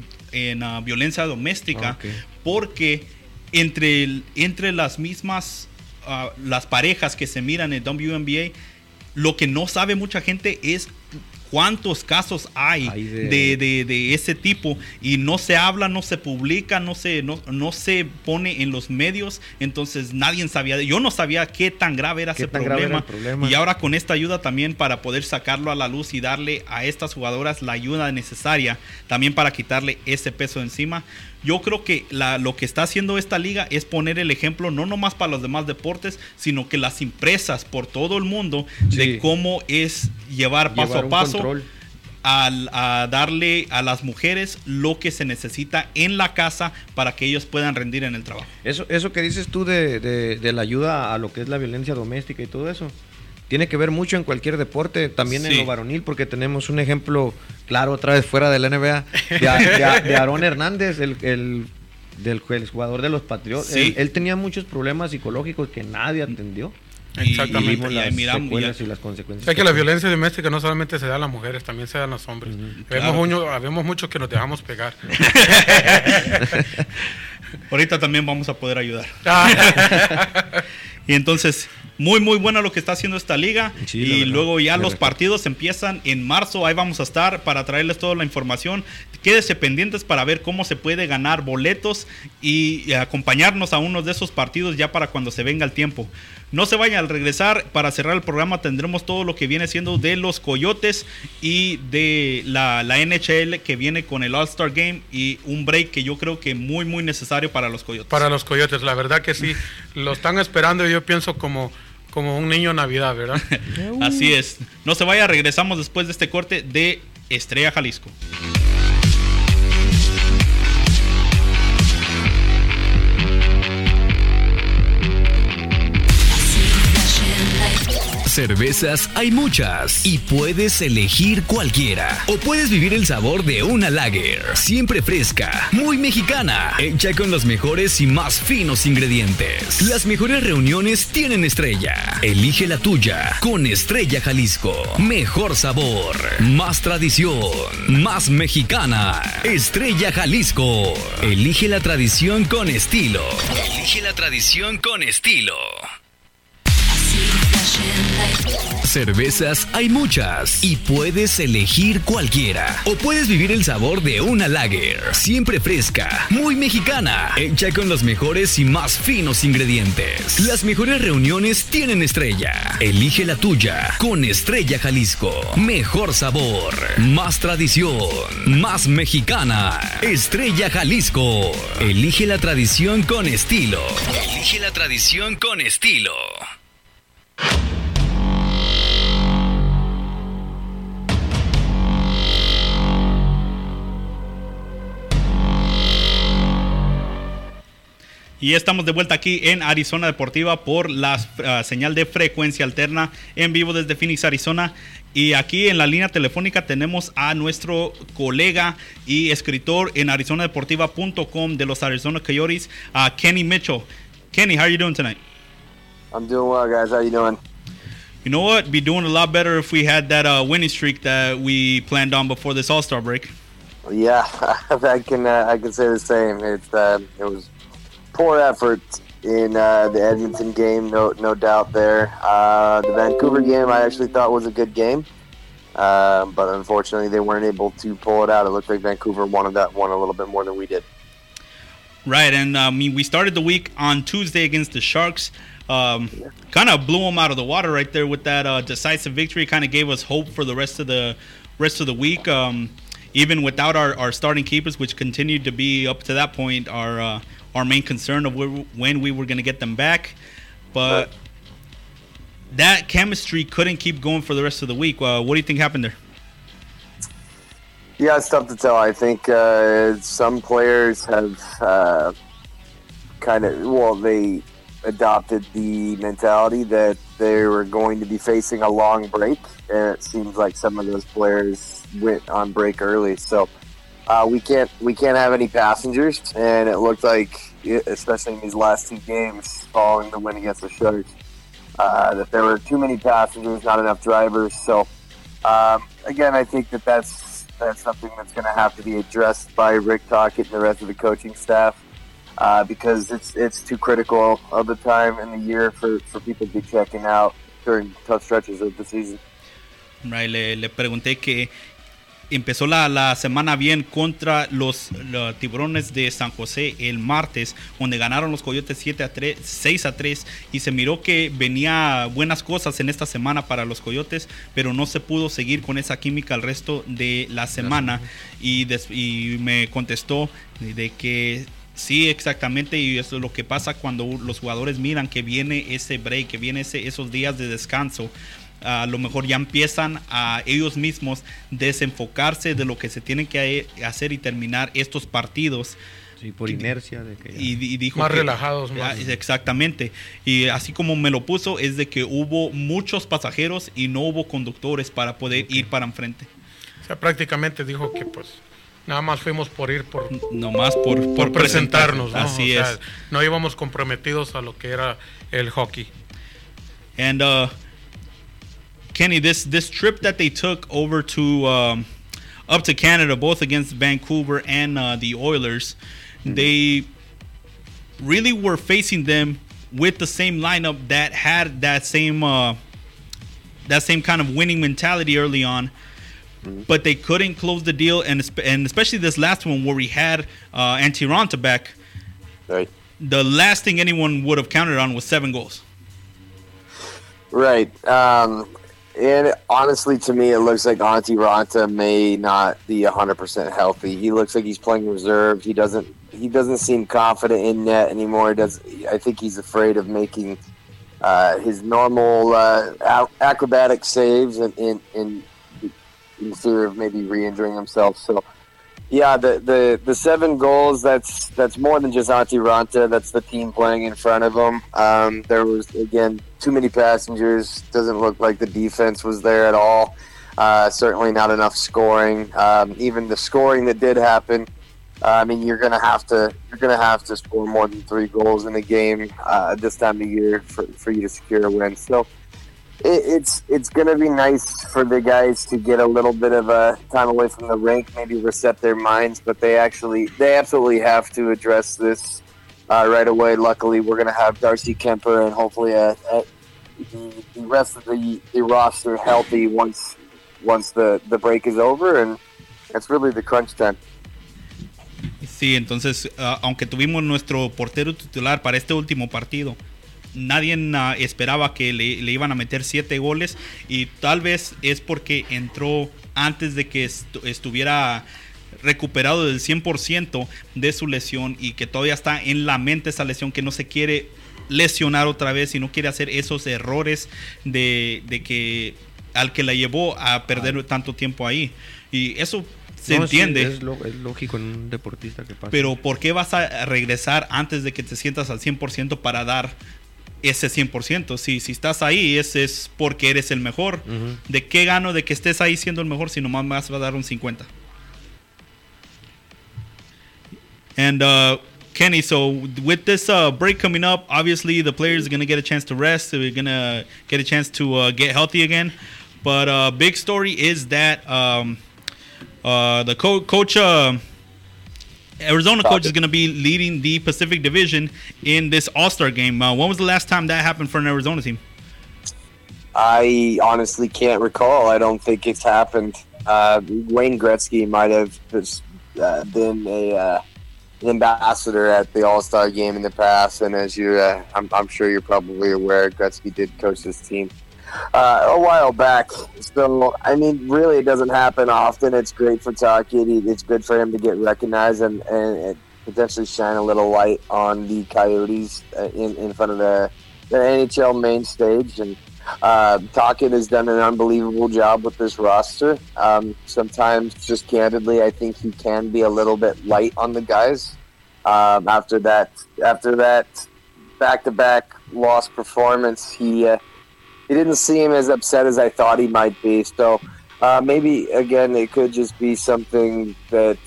violencia doméstica, porque entre las mismas las parejas que se miran en WNBA, lo que no sabe mucha gente es cuántos casos hay de ese tipo, y no se habla, no se publica, no se pone en los medios. Entonces nadie sabía, yo no sabía qué tan grave era ese problema. Y ahora con esta ayuda también para poder sacarlo a la luz y darle a estas jugadoras la ayuda necesaria también para quitarle ese peso encima. Yo creo que lo que está haciendo esta liga es poner el ejemplo, no nomás para los demás deportes, sino que las empresas por todo el mundo, de cómo es llevar paso a paso a darle a las mujeres lo que se necesita en la casa para que ellos puedan rendir en el trabajo. Eso que dices tú de la ayuda a lo que es la violencia doméstica y todo eso, tiene que ver mucho en cualquier deporte, también en lo varonil, porque tenemos un ejemplo claro, otra vez fuera de la NBA, de Aarón Hernández, el jugador de los Patriotas. Él tenía muchos problemas psicológicos que nadie atendió. Exactamente, y las consecuencias. Es que la violencia doméstica no solamente se da a las mujeres, también se da a los hombres. Habemos muchos que nos dejamos pegar. Ahorita también vamos a poder ayudar. Y entonces, muy, muy bueno lo que está haciendo esta liga. Sí, y luego ya los partidos empiezan en marzo. Ahí vamos a estar para traerles toda la información. Quédese pendientes para ver cómo se puede ganar boletos y acompañarnos a uno de esos partidos ya para cuando se venga el tiempo. No se vayan. Al regresar, para cerrar el programa, tendremos todo lo que viene siendo de los Coyotes y de la NHL, que viene con el All-Star Game, y un break que yo creo que muy, muy necesario para los Coyotes. Para los Coyotes, la verdad que sí. Lo están esperando, yo pienso, como un niño Navidad, ¿verdad? Así es. No se vaya. Regresamos después de este corte de Estrella Jalisco. Cervezas hay muchas y puedes elegir cualquiera, o puedes vivir el sabor de una lager, siempre fresca, muy mexicana, hecha con los mejores y más finos ingredientes. Las mejores reuniones tienen Estrella. Elige la tuya con Estrella Jalisco. Mejor sabor, más tradición, más mexicana. Estrella Jalisco. Elige la tradición con estilo. Elige la tradición con estilo. Fashion life. Cervezas hay muchas y puedes elegir cualquiera. O puedes vivir el sabor de una lager, siempre fresca, muy mexicana, hecha con los mejores y más finos ingredientes. Las mejores reuniones tienen Estrella. Elige la tuya con Estrella Jalisco. Mejor sabor, más tradición, más mexicana. Estrella Jalisco. Elige la tradición con estilo. Elige la tradición con estilo. Y estamos de vuelta aquí en Arizona Deportiva por la señal de Frecuencia Alterna en vivo desde Phoenix, Arizona. Y aquí en la línea telefónica tenemos a nuestro colega y escritor en ArizonaDeportiva.com de los Arizona Coyotes, Kenny Mitchell. Kenny, how are you doing tonight? I'm doing well, guys. How you doing? You know what? Be doing a lot better if we had that winning streak that we planned on before this All-Star break. Yeah, I can say the same. It was poor effort in the Edmonton game, no doubt there. The Vancouver game I actually thought was a good game, but unfortunately they weren't able to pull it out. It looked like Vancouver wanted that one a little bit more than we did. Right, and I mean, we started the week on Tuesday against the Sharks. Kind of blew them out of the water right there with that decisive victory. Kind of gave us hope for the rest of the week, even without our starting keepers, which continued to be up to that point our main concern of when we were going to get them back. But that chemistry couldn't keep going for the rest of the week. What do you think happened there? Yeah, it's tough to tell. I think some players have they adopted the mentality that they were going to be facing a long break, and it seems like some of those players went on break early. So we can't have any passengers, and it looked like, especially in these last two games following the win against the Sharks, that there were too many passengers, not enough drivers. So again, I think that's something that's going to have to be addressed by Rick Tocchet and the rest of the coaching staff, because it's too critical of the time in the year for people to be checking out during tough stretches of the season. Right, le pregunté que empezó la semana bien contra los Tiburones de San José el martes, donde ganaron los Coyotes 6-3, y se miró que venía buenas cosas en esta semana para los Coyotes, pero no se pudo seguir con esa química el resto de la semana. Y me contestó de que sí, exactamente, y eso es lo que pasa cuando los jugadores miran que viene ese break, que viene esos días de descanso. A lo mejor ya empiezan a ellos mismos desenfocarse de lo que se tienen que hacer y terminar estos partidos. Sí, por inercia. De que y dijo más que, relajados. Más. Exactamente. Y así como me lo puso, es de que hubo muchos pasajeros y no hubo conductores para poder ir para enfrente. O sea, prácticamente dijo que pues nada más fuimos por ir, por nomás por presentarnos. ¿No? Así es. Sea, no íbamos comprometidos a lo que era el hockey. And Kenny, this trip that they took over to up to Canada, both against Vancouver and the Oilers, they really were facing them with the same lineup that had that same kind of winning mentality early on, but they couldn't close the deal, and especially this last one where we had Antti Ranta back. Right. The last thing anyone would have counted on was 7 goals. Right. And honestly, to me, it looks like Antti Ranta may not be 100% healthy. He looks like he's playing reserve. He doesn't seem confident in net anymore. I think he's afraid of making his normal acrobatic saves in fear of maybe re-injuring himself. So, yeah, the 7 goals, that's more than just Antti Ranta. That's the team playing in front of him. There was, again, too many passengers. Doesn't look like the defense was there at all. Certainly not enough scoring. Even the scoring that did happen, I mean, you're gonna have to score more than 3 goals in a game this time of year for you to secure a win. So it's gonna be nice for the guys to get a little bit of a time away from the rink, maybe reset their minds. But they absolutely have to address this right away. Luckily, we're going to have Darcy Kemper and hopefully the rest of the roster healthy once the break is over, and it's really the crunch time. Sí, entonces, aunque tuvimos nuestro portero titular para este último partido, nadie esperaba que le iban a meter 7 goles, y tal vez es porque entró antes de que estuviera recuperado del 100% de su lesión, y que todavía está en la mente esa lesión, que no se quiere lesionar otra vez y no quiere hacer esos errores de que al que la llevó a perder tanto tiempo ahí. Y eso se entiende. Sí, es lógico en un deportista que pasa. Pero ¿por qué vas a regresar antes de que te sientas al 100% para dar ese 100%? Si estás ahí, es porque eres el mejor. Uh-huh. ¿De qué gano de que estés ahí siendo el mejor si nomás más vas a dar un 50%? And Kenny, so with this break coming up, obviously the players are going to get a chance to rest. They're going to get a chance to get healthy again. But big story is that the coach, Arizona coach, is going to be leading the Pacific Division in this All-Star game. When was the last time that happened for an Arizona team? I honestly can't recall. I don't think it's happened. Wayne Gretzky might have just been a ambassador at the All-Star game in the past, and as you I'm sure you're probably aware, Gretzky did coach this team a while back. So I mean, really, it doesn't happen often. It's great for Tocchet. It's good for him to get recognized and potentially shine a little light on the Coyotes in front of the NHL main stage. And Tocchet has done an unbelievable job with this roster. Sometimes, just candidly, I think he can be a little bit light on the guys. After that back-to-back loss performance, he didn't seem as upset as I thought he might be. So maybe again, it could just be something that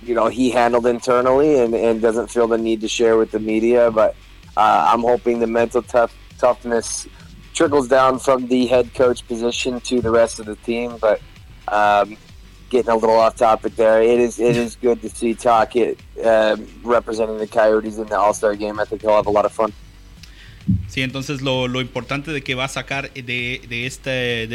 he handled internally and doesn't feel the need to share with the media. But I'm hoping the mental toughness trickles down from the head coach position to the rest of the team, but getting a little off topic there. It is good to see Tocchet representing the Coyotes in the All-Star game. I think he'll have a lot of fun. Sí, entonces lo importante de que va a sacar de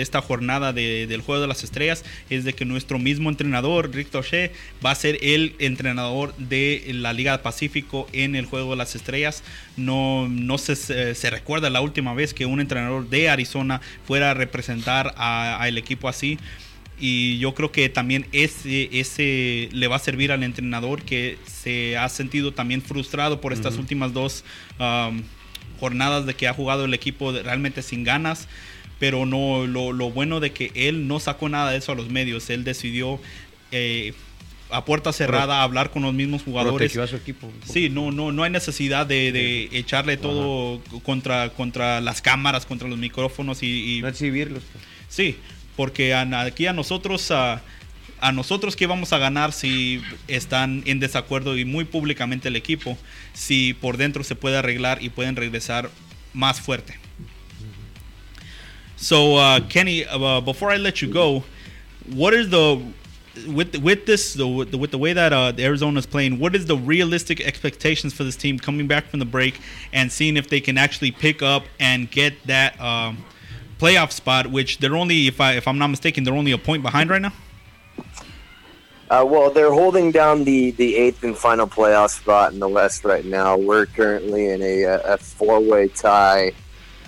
esta jornada del Juego de las Estrellas es de que nuestro mismo entrenador, Rick Tocchet, va a ser el entrenador de la Liga Pacífico en el Juego de las Estrellas. No se recuerda la última vez que un entrenador de Arizona fuera a representar al equipo así. Y yo creo que también ese le va a servir al entrenador, que se ha sentido también frustrado por estas últimas dos jornadas de que ha jugado el equipo realmente sin ganas. Pero no, lo bueno de que él no sacó nada de eso a los medios. Él decidió a puerta cerrada hablar con los mismos jugadores. Protegió a su equipo. Sí, no hay necesidad de echarle todo contra las cámaras, contra los micrófonos y no exhibirlos. Sí, porque aquí a nosotros que vamos a ganar si están en desacuerdo y muy públicamente el equipo, si por dentro se puede arreglar y pueden regresar más fuerte. So Kenny, before I let you go, what is with the way that the Arizona is playing, what is the realistic expectations for this team coming back from the break and seeing if they can actually pick up and get that playoff spot, which they're only, if I'm not mistaken, they're only a point behind right now? Well, they're holding down the eighth and final playoff spot in the West right now. We're currently in a four-way tie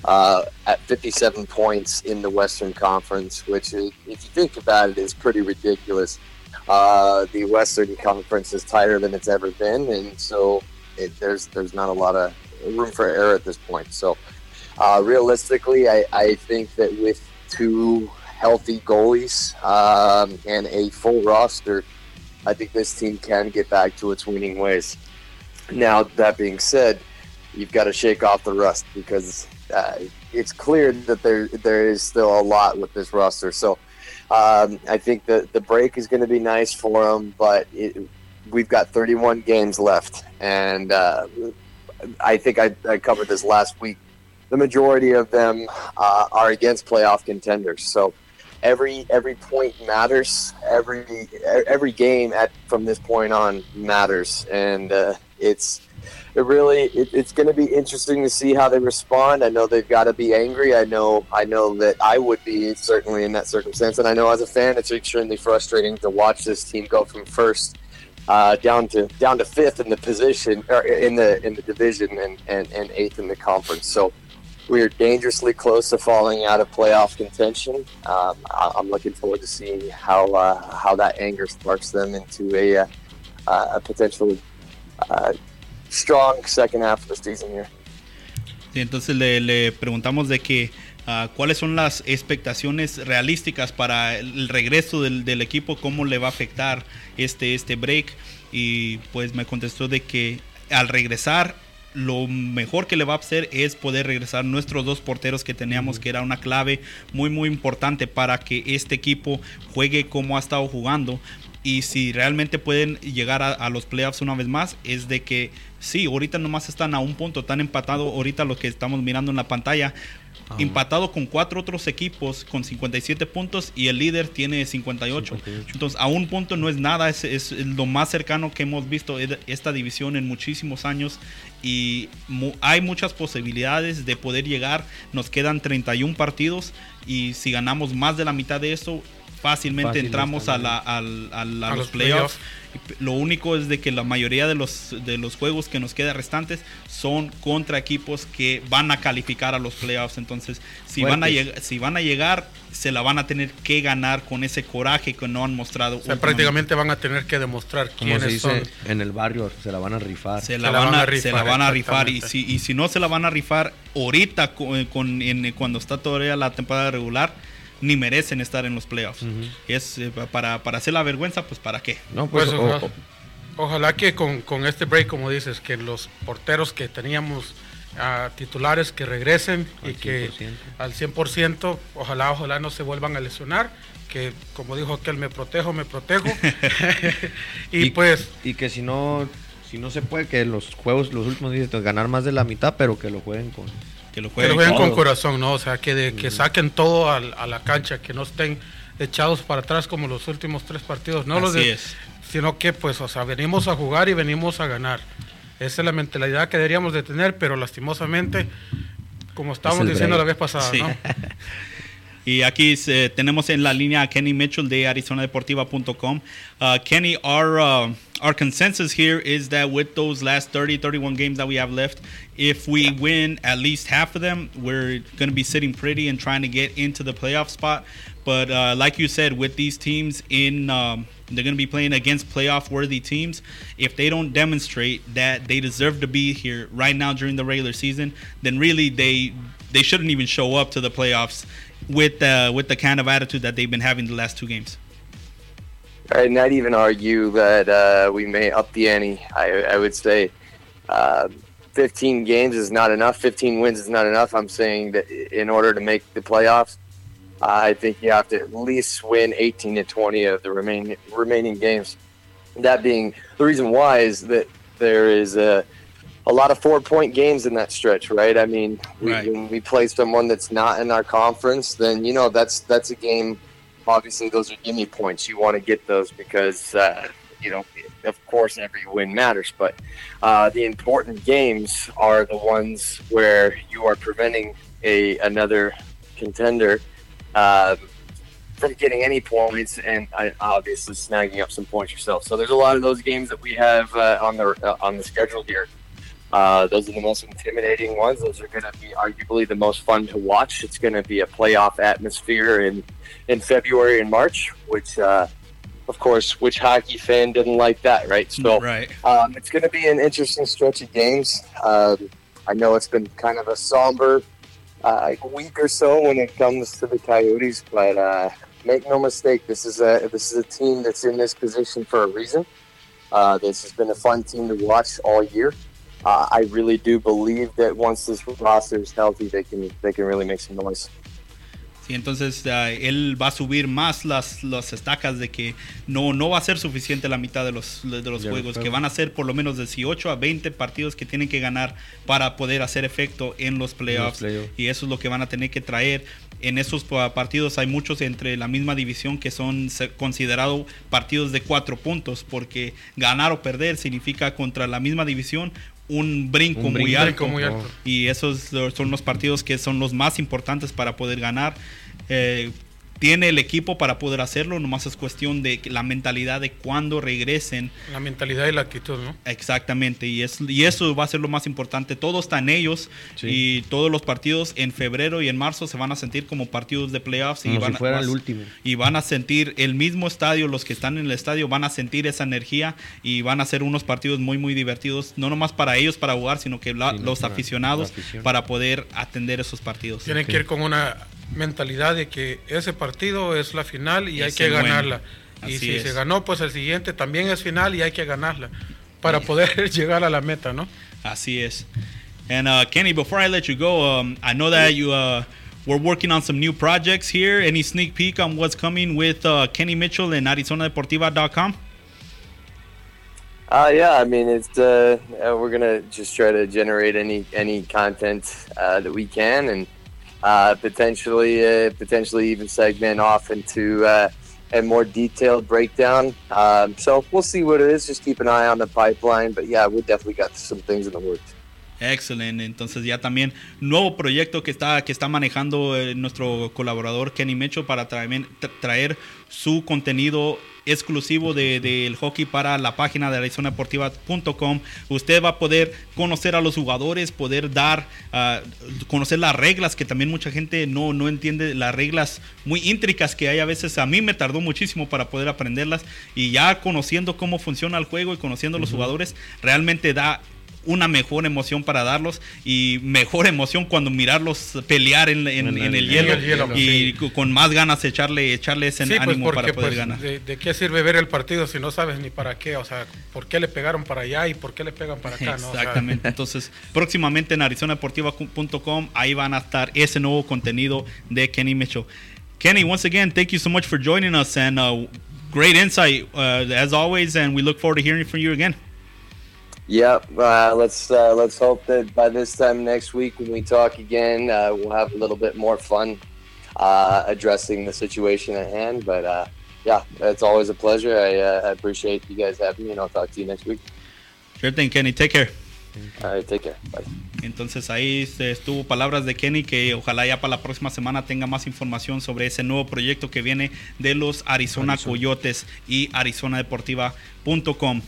at 57 points in the Western Conference, which is, if you think about it, is pretty ridiculous. The Western Conference is tighter than it's ever been, and so there's not a lot of room for error at this point. So realistically, I think that with two healthy goalies and a full roster, I think this team can get back to its winning ways. Now, that being said, you've got to shake off the rust, because it's clear that there is still a lot with this roster. So I think that the break is going to be nice for them, but we've got 31 games left. And I think I covered this last week. The majority of them are against playoff contenders. So every point matters. Every game from this point on matters, and it's it's going to be interesting to see how they respond. I know they've got to be angry. I know that I would be certainly in that circumstance. And I know as a fan, it's extremely frustrating to watch this team go from first down to fifth in the position, or in the division, and eighth in the conference. So we are dangerously close to falling out of playoff contention. I'm looking forward to seeing how that anger sparks them into a potentially strong second half of the season here. Sí, entonces le preguntamos de que cuáles son las expectaciones realísticas para el regreso del equipo, cómo le va a afectar este break, y pues me contestó de que al regresar lo mejor que le va a hacer es poder regresar nuestros dos porteros que teníamos, que era una clave muy muy importante para que este equipo juegue como ha estado jugando. Y si realmente pueden llegar a los playoffs una vez más, es de que sí, ahorita nomás están a un punto, están empatados ahorita lo que estamos mirando en la pantalla, empatado con 4 otros equipos con 57 puntos, y el líder tiene 58. Entonces a un punto no es nada, es lo más cercano que hemos visto esta división en muchísimos años, y hay muchas posibilidades de poder llegar. Nos quedan 31 partidos, y si ganamos más de la mitad de eso, fácilmente entramos a los playoffs. Lo único es de que la mayoría de los juegos que nos quedan restantes son contra equipos que van a calificar a los playoffs. Entonces, si van a llegar, se la van a tener que ganar con ese coraje que no han mostrado. O sea, prácticamente van a tener que demostrar quiénes son. En el barrio se la van a rifar. Se la van a rifar. Y si no se la van a rifar ahorita, cuando está todavía la temporada regular, ni merecen estar en los playoffs. Es para hacer la vergüenza, pues ¿para qué? No, pues ojalá que con este break, como dices, que los porteros que teníamos titulares que regresen y que al 100%, ojalá no se vuelvan a lesionar, que como dijo aquel, me protejo y pues y que si no se puede, que los juegos, los últimos, dicen ganar más de la mitad, pero que lo jueguen con con corazón, ¿no? O sea, que saquen todo a la cancha, que no estén echados para atrás como los últimos 3 partidos, no los de, sino que pues, o sea, venimos a jugar y venimos a ganar. Esa es la mentalidad que deberíamos de tener, pero lastimosamente, como estábamos diciendo la vez pasada, ¿no? Y aquí tenemos en la línea a Kenny Mitchell de ArizonaDeportiva.com. Kenny, our consensus here is that with those last 31 games that we have left, if we win at least half of them, we're going to be sitting pretty and trying to get into the playoff spot. But like you said, with these teams in, they're going to be playing against playoff-worthy teams. If they don't demonstrate that they deserve to be here right now during the regular season, then really they shouldn't even show up to the playoffs with the kind of attitude that they've been having the last 2 games. I'd not even argue that we may up the ante. I would say 15 games is not enough. 15 wins is not enough. I'm saying that in order to make the playoffs, I think you have to at least win 18 to 20 of the remaining games. That being the reason why is that there is a lot of 4-point games in that stretch, right? I mean, when we play someone that's not in our conference, then, you know, that's a game. Obviously, those are gimme points. You want to get those because, you know, of course, every win matters. But the important games are the ones where you are preventing another contender from getting any points and obviously snagging up some points yourself. So there's a lot of those games that we have on the schedule here. Those are the most intimidating ones. Those are going to be arguably the most fun to watch. It's going to be a playoff atmosphere in February and March, which, of course, which hockey fan doesn't like that, right? So it's going to be an interesting stretch of games. I know it's been kind of a somber week or so when it comes to the Coyotes, but make no mistake, this is a team that's in this position for a reason. This has been a fun team to watch all year. I really do believe that once this roster is healthy, they can really make some noise. Sí, entonces él va a subir más las estacas de que no va a ser suficiente la mitad de los juegos, que van a ser por lo menos 18 a 20 partidos que tienen que ganar para poder hacer efecto en los playoffs. Y eso es lo que van a tener que traer. En esos partidos hay muchos entre la misma división que son considerados partidos de 4 puntos, porque ganar o perder significa contra la misma división un brinco muy alto. Y esos son los partidos que son los más importantes para poder ganar. Tiene el equipo para poder hacerlo, nomás es cuestión de la mentalidad de cuando regresen. La mentalidad y la actitud, ¿no? Exactamente, y eso va a ser lo más importante. Todo está en ellos, sí. Y todos los partidos en febrero y en marzo se van a sentir como partidos de playoffs. Como si fuera el último. Y van a sentir el mismo estadio, los que están en el estadio van a sentir esa energía y van a ser unos partidos muy, muy divertidos. No nomás para ellos para jugar, sino que los aficionados para poder atender esos partidos. Tienen que ir con una mentalidad de que ese partido es la final y hay que ganarla. Y si se ganó, pues el siguiente también es final y hay que ganarla para poder llegar a la meta, ¿no? Así es. And Kenny, before I let you go, I know that you were working on some new projects here. Any sneak peek on what's coming with Kenny Mitchell and ArizonaDeportiva.com? Yeah, I mean, it's we're gonna just try to generate any content that we can, and potentially even segment off into a more detailed breakdown. So we'll see what it is. Just keep an eye on the pipeline. But yeah, we definitely got some things in the works. Excelente, entonces ya también nuevo proyecto que está manejando nuestro colaborador Kenny Mitchell para traer su contenido exclusivo del hockey para la página de ArizonaDeportiva.com. Usted va a poder conocer a los jugadores, poder conocer las reglas, que también mucha gente no entiende, las reglas muy intrícadas que hay a veces. A mí me tardó muchísimo para poder aprenderlas, y ya conociendo cómo funciona el juego y conociendo a los jugadores, realmente da una mejor emoción para darlos, y mejor emoción cuando mirarlos pelear en el hielo y con más ganas echarle ese ánimo para poder ganar. ¿De qué sirve ver el partido si no sabes ni para qué? O sea, ¿por qué le pegaron para allá y por qué le pegan para acá? Exactamente. ¿No? Entonces, próximamente en ArizonaDeportiva.com, ahí van a estar ese nuevo contenido de Kenny Mitchell. Kenny, once again, thank you so much for joining us, and great insight as always, and we look forward to hearing from you again. Yeah, let's hope that by this time next week when we talk again, we'll have a little bit more fun addressing the situation at hand. But yeah, it's always a pleasure. I appreciate you guys having me, and I'll talk to you next week. Sure thing, Kenny. Take care. All right, take care. Bye. Entonces ahí estuvo palabras de Kenny, que ojalá ya para la próxima semana tenga más información sobre ese nuevo proyecto que viene de los Arizona Coyotes y ArizonaDeportiva.com.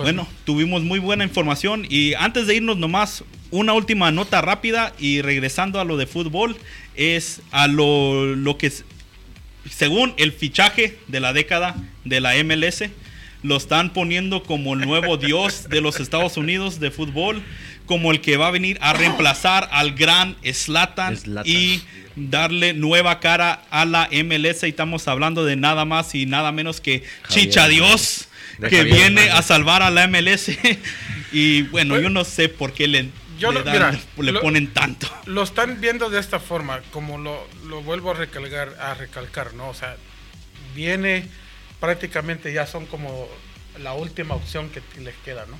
Bueno, tuvimos muy buena información, y antes de irnos nomás una última nota rápida, y regresando a lo de fútbol, es a lo que es, según el fichaje de la década de la MLS, lo están poniendo como el nuevo dios de los Estados Unidos de fútbol, como el que va a venir a reemplazar al gran Zlatan. Y darle nueva cara a la MLS, y estamos hablando de nada más y nada menos que Chichadios, que viene a salvar a la MLS. Y bueno, yo no sé por qué le ponen tanto. Lo están viendo de esta forma, como lo vuelvo a recalcar, ¿no? O sea, viene prácticamente, ya son como la última opción que les queda, ¿no?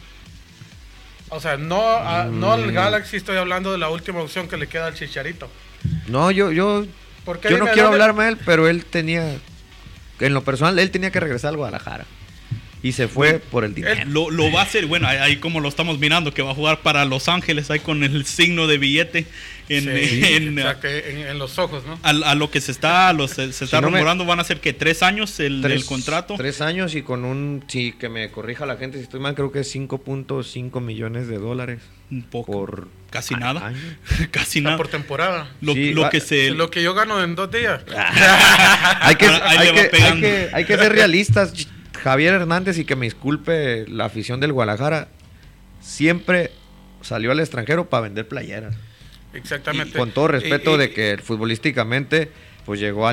O sea, no al Galaxy estoy hablando de la última opción que le queda al Chicharito. No, yo no quiero hablar mal, pero él tenía, en lo personal, él tenía que regresar al Guadalajara. Y se fue por el dinero. Lo va a hacer, bueno, ahí como lo estamos mirando, que va a jugar para Los Ángeles, ahí con el signo de billete en los ojos, ¿no? A lo que se está rumorando, van a ser que 3 años el contrato. 3 años, y con que me corrija la gente si estoy mal, creo que es $5.5 millones de dólares. Un poco. Por casi nada. Año. Casi nada. Por temporada. Lo que yo gano en 2 días. Hay que ser realistas. Javier Hernández, y que me disculpe la afición del Guadalajara, siempre salió al extranjero para vender playeras. Exactamente. Y con todo respeto de que futbolísticamente, pues llegó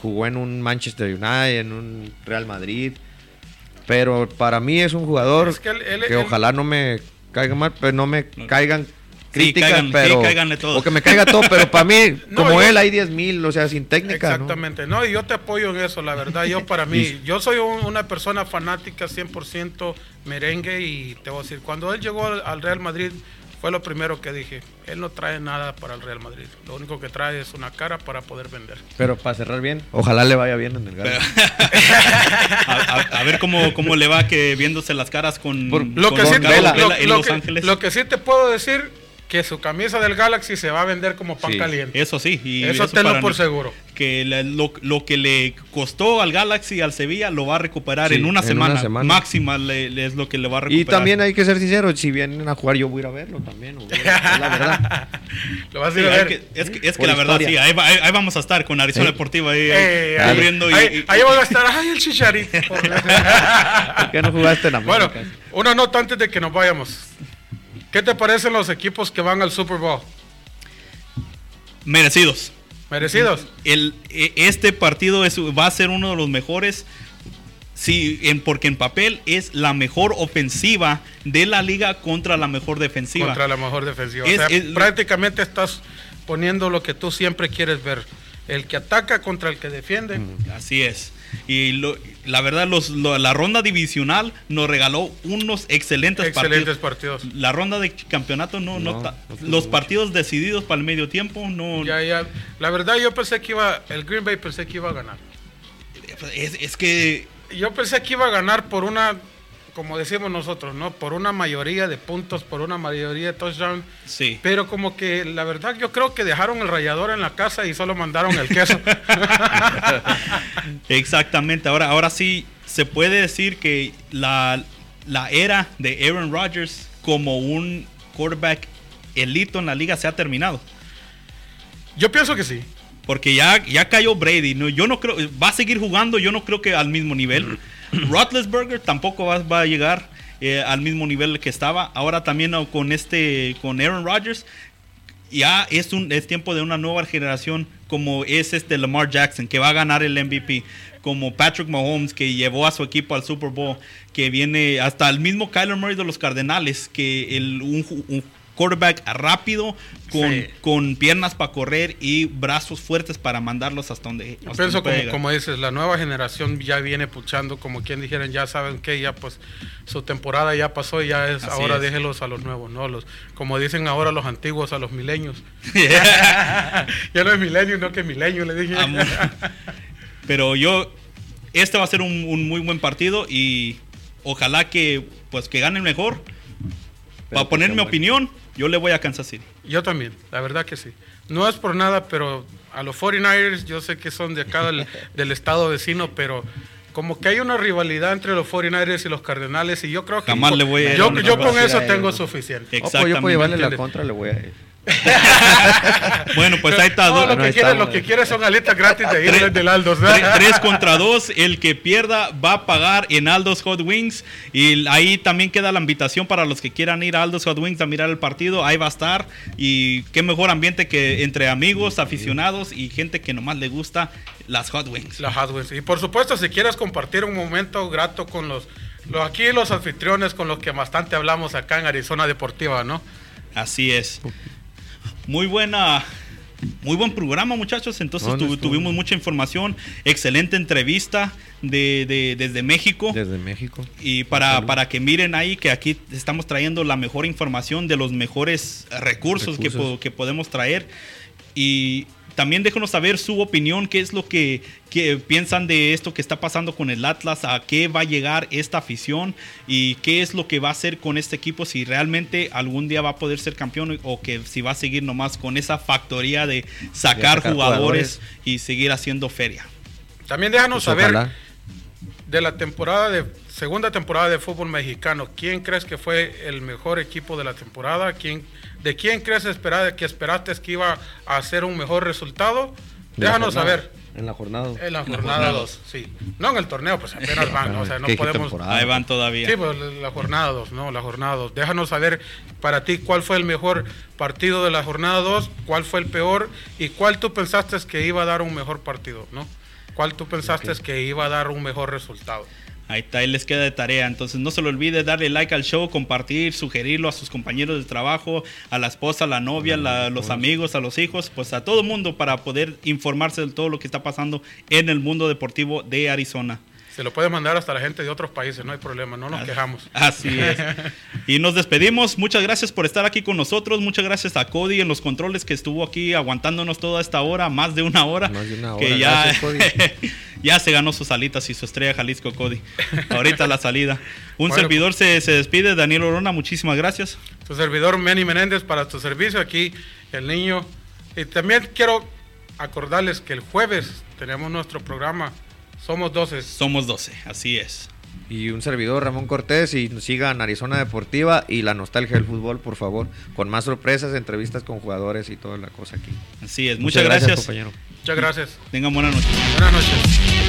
jugó en un Manchester United, en un Real Madrid, pero para mí es un jugador que ojalá no me caiga mal, pero no me caigan críticas, o que me caiga todo, pero para mí, él hay 10,000, o sea, sin técnica. Exactamente, ¿no? Y yo te apoyo en eso, la verdad. Yo soy una persona fanática 100% merengue, y te voy a decir, cuando él llegó al Real Madrid Fue lo primero que dije, él no trae nada para el Real Madrid, lo único que trae es una cara para poder vender. Pero para cerrar bien, ojalá le vaya bien en el Galaxy. A ver cómo le va, que viéndose las caras con Los Ángeles. Lo que sí te puedo decir, que su camisa del Galaxy se va a vender como pan caliente. Eso sí. Y eso tenlo por seguro. Que lo que le costó al Galaxy, al Sevilla, lo va a recuperar en una semana. Máxima es lo que le va a recuperar. Y también hay que ser sincero, si vienen a jugar yo voy a ir a verlo también. Es la verdad. Lo vas a ir a ver. Es que la verdad, sí. Ahí vamos a estar con Arizona Deportiva. Ahí vamos a estar. ¡Ay, el Chicharito! ¿Por qué no jugaste en América? Bueno, una nota antes de que nos vayamos. ¿Qué te parecen los equipos que van al Super Bowl? Merecidos. ¿Merecidos? Este partido va a ser uno de los mejores, porque en papel es la mejor ofensiva de la liga contra la mejor defensiva. Prácticamente estás poniendo lo que tú siempre quieres ver. El que ataca contra el que defiende. Así es. Y la verdad, la ronda divisional nos regaló unos excelentes partidos. La ronda de campeonato los partidos decididos para el medio tiempo no. Ya. La verdad, yo pensé que el Green Bay pensé que iba a ganar. Es que yo pensé que iba a ganar por una, como decimos nosotros, ¿no? Por una mayoría de puntos, por una mayoría de touchdowns. Sí. Pero como que, la verdad, yo creo que dejaron el rallador en la casa y solo mandaron el queso. Exactamente. Ahora sí se puede decir que la era de Aaron Rodgers como un quarterback elite en la liga se ha terminado. Yo pienso que sí. Porque ya cayó Brady. No, yo no creo, va a seguir jugando, yo no creo que al mismo nivel. Roethlisberger tampoco va a llegar al mismo nivel que estaba. Ahora también con Aaron Rodgers ya es tiempo de una nueva generación, como es Lamar Jackson, que va a ganar el MVP, como Patrick Mahomes, que llevó a su equipo al Super Bowl, que viene hasta el mismo Kyler Murray de los Cardenales, que un quarterback rápido con piernas para correr y brazos fuertes para mandarlos hasta donde. Yo pienso, como dices, la nueva generación ya viene puchando, como quien dijeran, ya saben que ya pues su temporada ya pasó, ya es. Así ahora es. Déjenlos a los nuevos, no los, como dicen ahora los antiguos, a los milenios. Ya no es milenio, no que milenio le dije. Pero este va a ser un muy buen partido y ojalá que pues que ganen mejor. Para poner mi opinión, yo le voy a Kansas City. Yo también, la verdad que sí. No es por nada, pero a los 49ers, yo sé que son de acá del estado vecino, pero como que hay una rivalidad entre los 49ers y los Cardenales, y yo creo que jamás le voy a yo con eso tengo suficiente. Exactamente. Yo puedo llevarle la contra, le voy a ir. Bueno, pues ahí está. No, lo que quiere son aletas gratis de irles del Aldo's. 3 contra 2, el que pierda va a pagar en Aldo's Hot Wings. Y ahí también queda la invitación para los que quieran ir a Aldo's Hot Wings a mirar el partido. Ahí va a estar. Y qué mejor ambiente que entre amigos, aficionados y gente que nomás le gusta las Hot Wings. Las Hot Wings. Y por supuesto, si quieres compartir un momento grato con los anfitriones, con los que bastante hablamos acá en Arizona Deportiva, ¿no? Así es. Muy buen programa, muchachos. Entonces tuvimos mucha información, excelente entrevista desde México. Y para que miren ahí que aquí estamos trayendo la mejor información de los mejores recursos. Que podemos traer. Y también déjenos saber su opinión, qué es lo que piensan de esto que está pasando con el Atlas, a qué va a llegar esta afición y qué es lo que va a hacer con este equipo, si realmente algún día va a poder ser campeón o que si va a seguir nomás con esa factoría de sacar jugadores y seguir haciendo feria. También déjanos saber de la segunda temporada de fútbol mexicano, ¿quién crees que fue el mejor equipo de la temporada? ¿De quién crees que esperaste que iba a hacer un mejor resultado? Déjanos saber. En la jornada 2, sí. No en el torneo, pues apenas van, ¿no? O sea, no podemos... Ahí van todavía. Sí, pues la jornada 2, ¿no? La jornada 2. Déjanos saber para ti cuál fue el mejor partido de la jornada 2, cuál fue el peor y cuál tú pensaste que iba a dar un mejor partido, ¿no? Cuál tú pensaste que iba a dar un mejor resultado. Ahí está, ahí les queda de tarea. Entonces no se lo olvide darle like al show, compartir, sugerirlo a sus compañeros de trabajo, a la esposa, a la novia, a los amigos, a los hijos, pues a todo mundo para poder informarse de todo lo que está pasando en el mundo deportivo de Arizona. Se lo puede mandar hasta la gente de otros países, no hay problema, no nos quejamos. Así es. Y nos despedimos. Muchas gracias por estar aquí con nosotros. Muchas gracias a Cody en los controles, que estuvo aquí aguantándonos toda esta hora, más de una hora. Más de una hora. Que ya, gracias, Cody. Ya se ganó sus alitas y su Estrella Jalisco, Cody. Ahorita la salida. Servidor se despide. Daniel Orona, muchísimas gracias. Tu servidor Manny Menéndez, para tu servicio aquí, el niño. Y también quiero acordarles que el jueves tenemos nuestro programa Somos 12. Somos 12, así es. Y un servidor, Ramón Cortés, y sigan Arizona Deportiva y la nostalgia del fútbol, por favor, con más sorpresas, entrevistas con jugadores y toda la cosa aquí. Así es, muchas gracias, compañero. Muchas gracias. Tengan buenas noches. Buenas noches.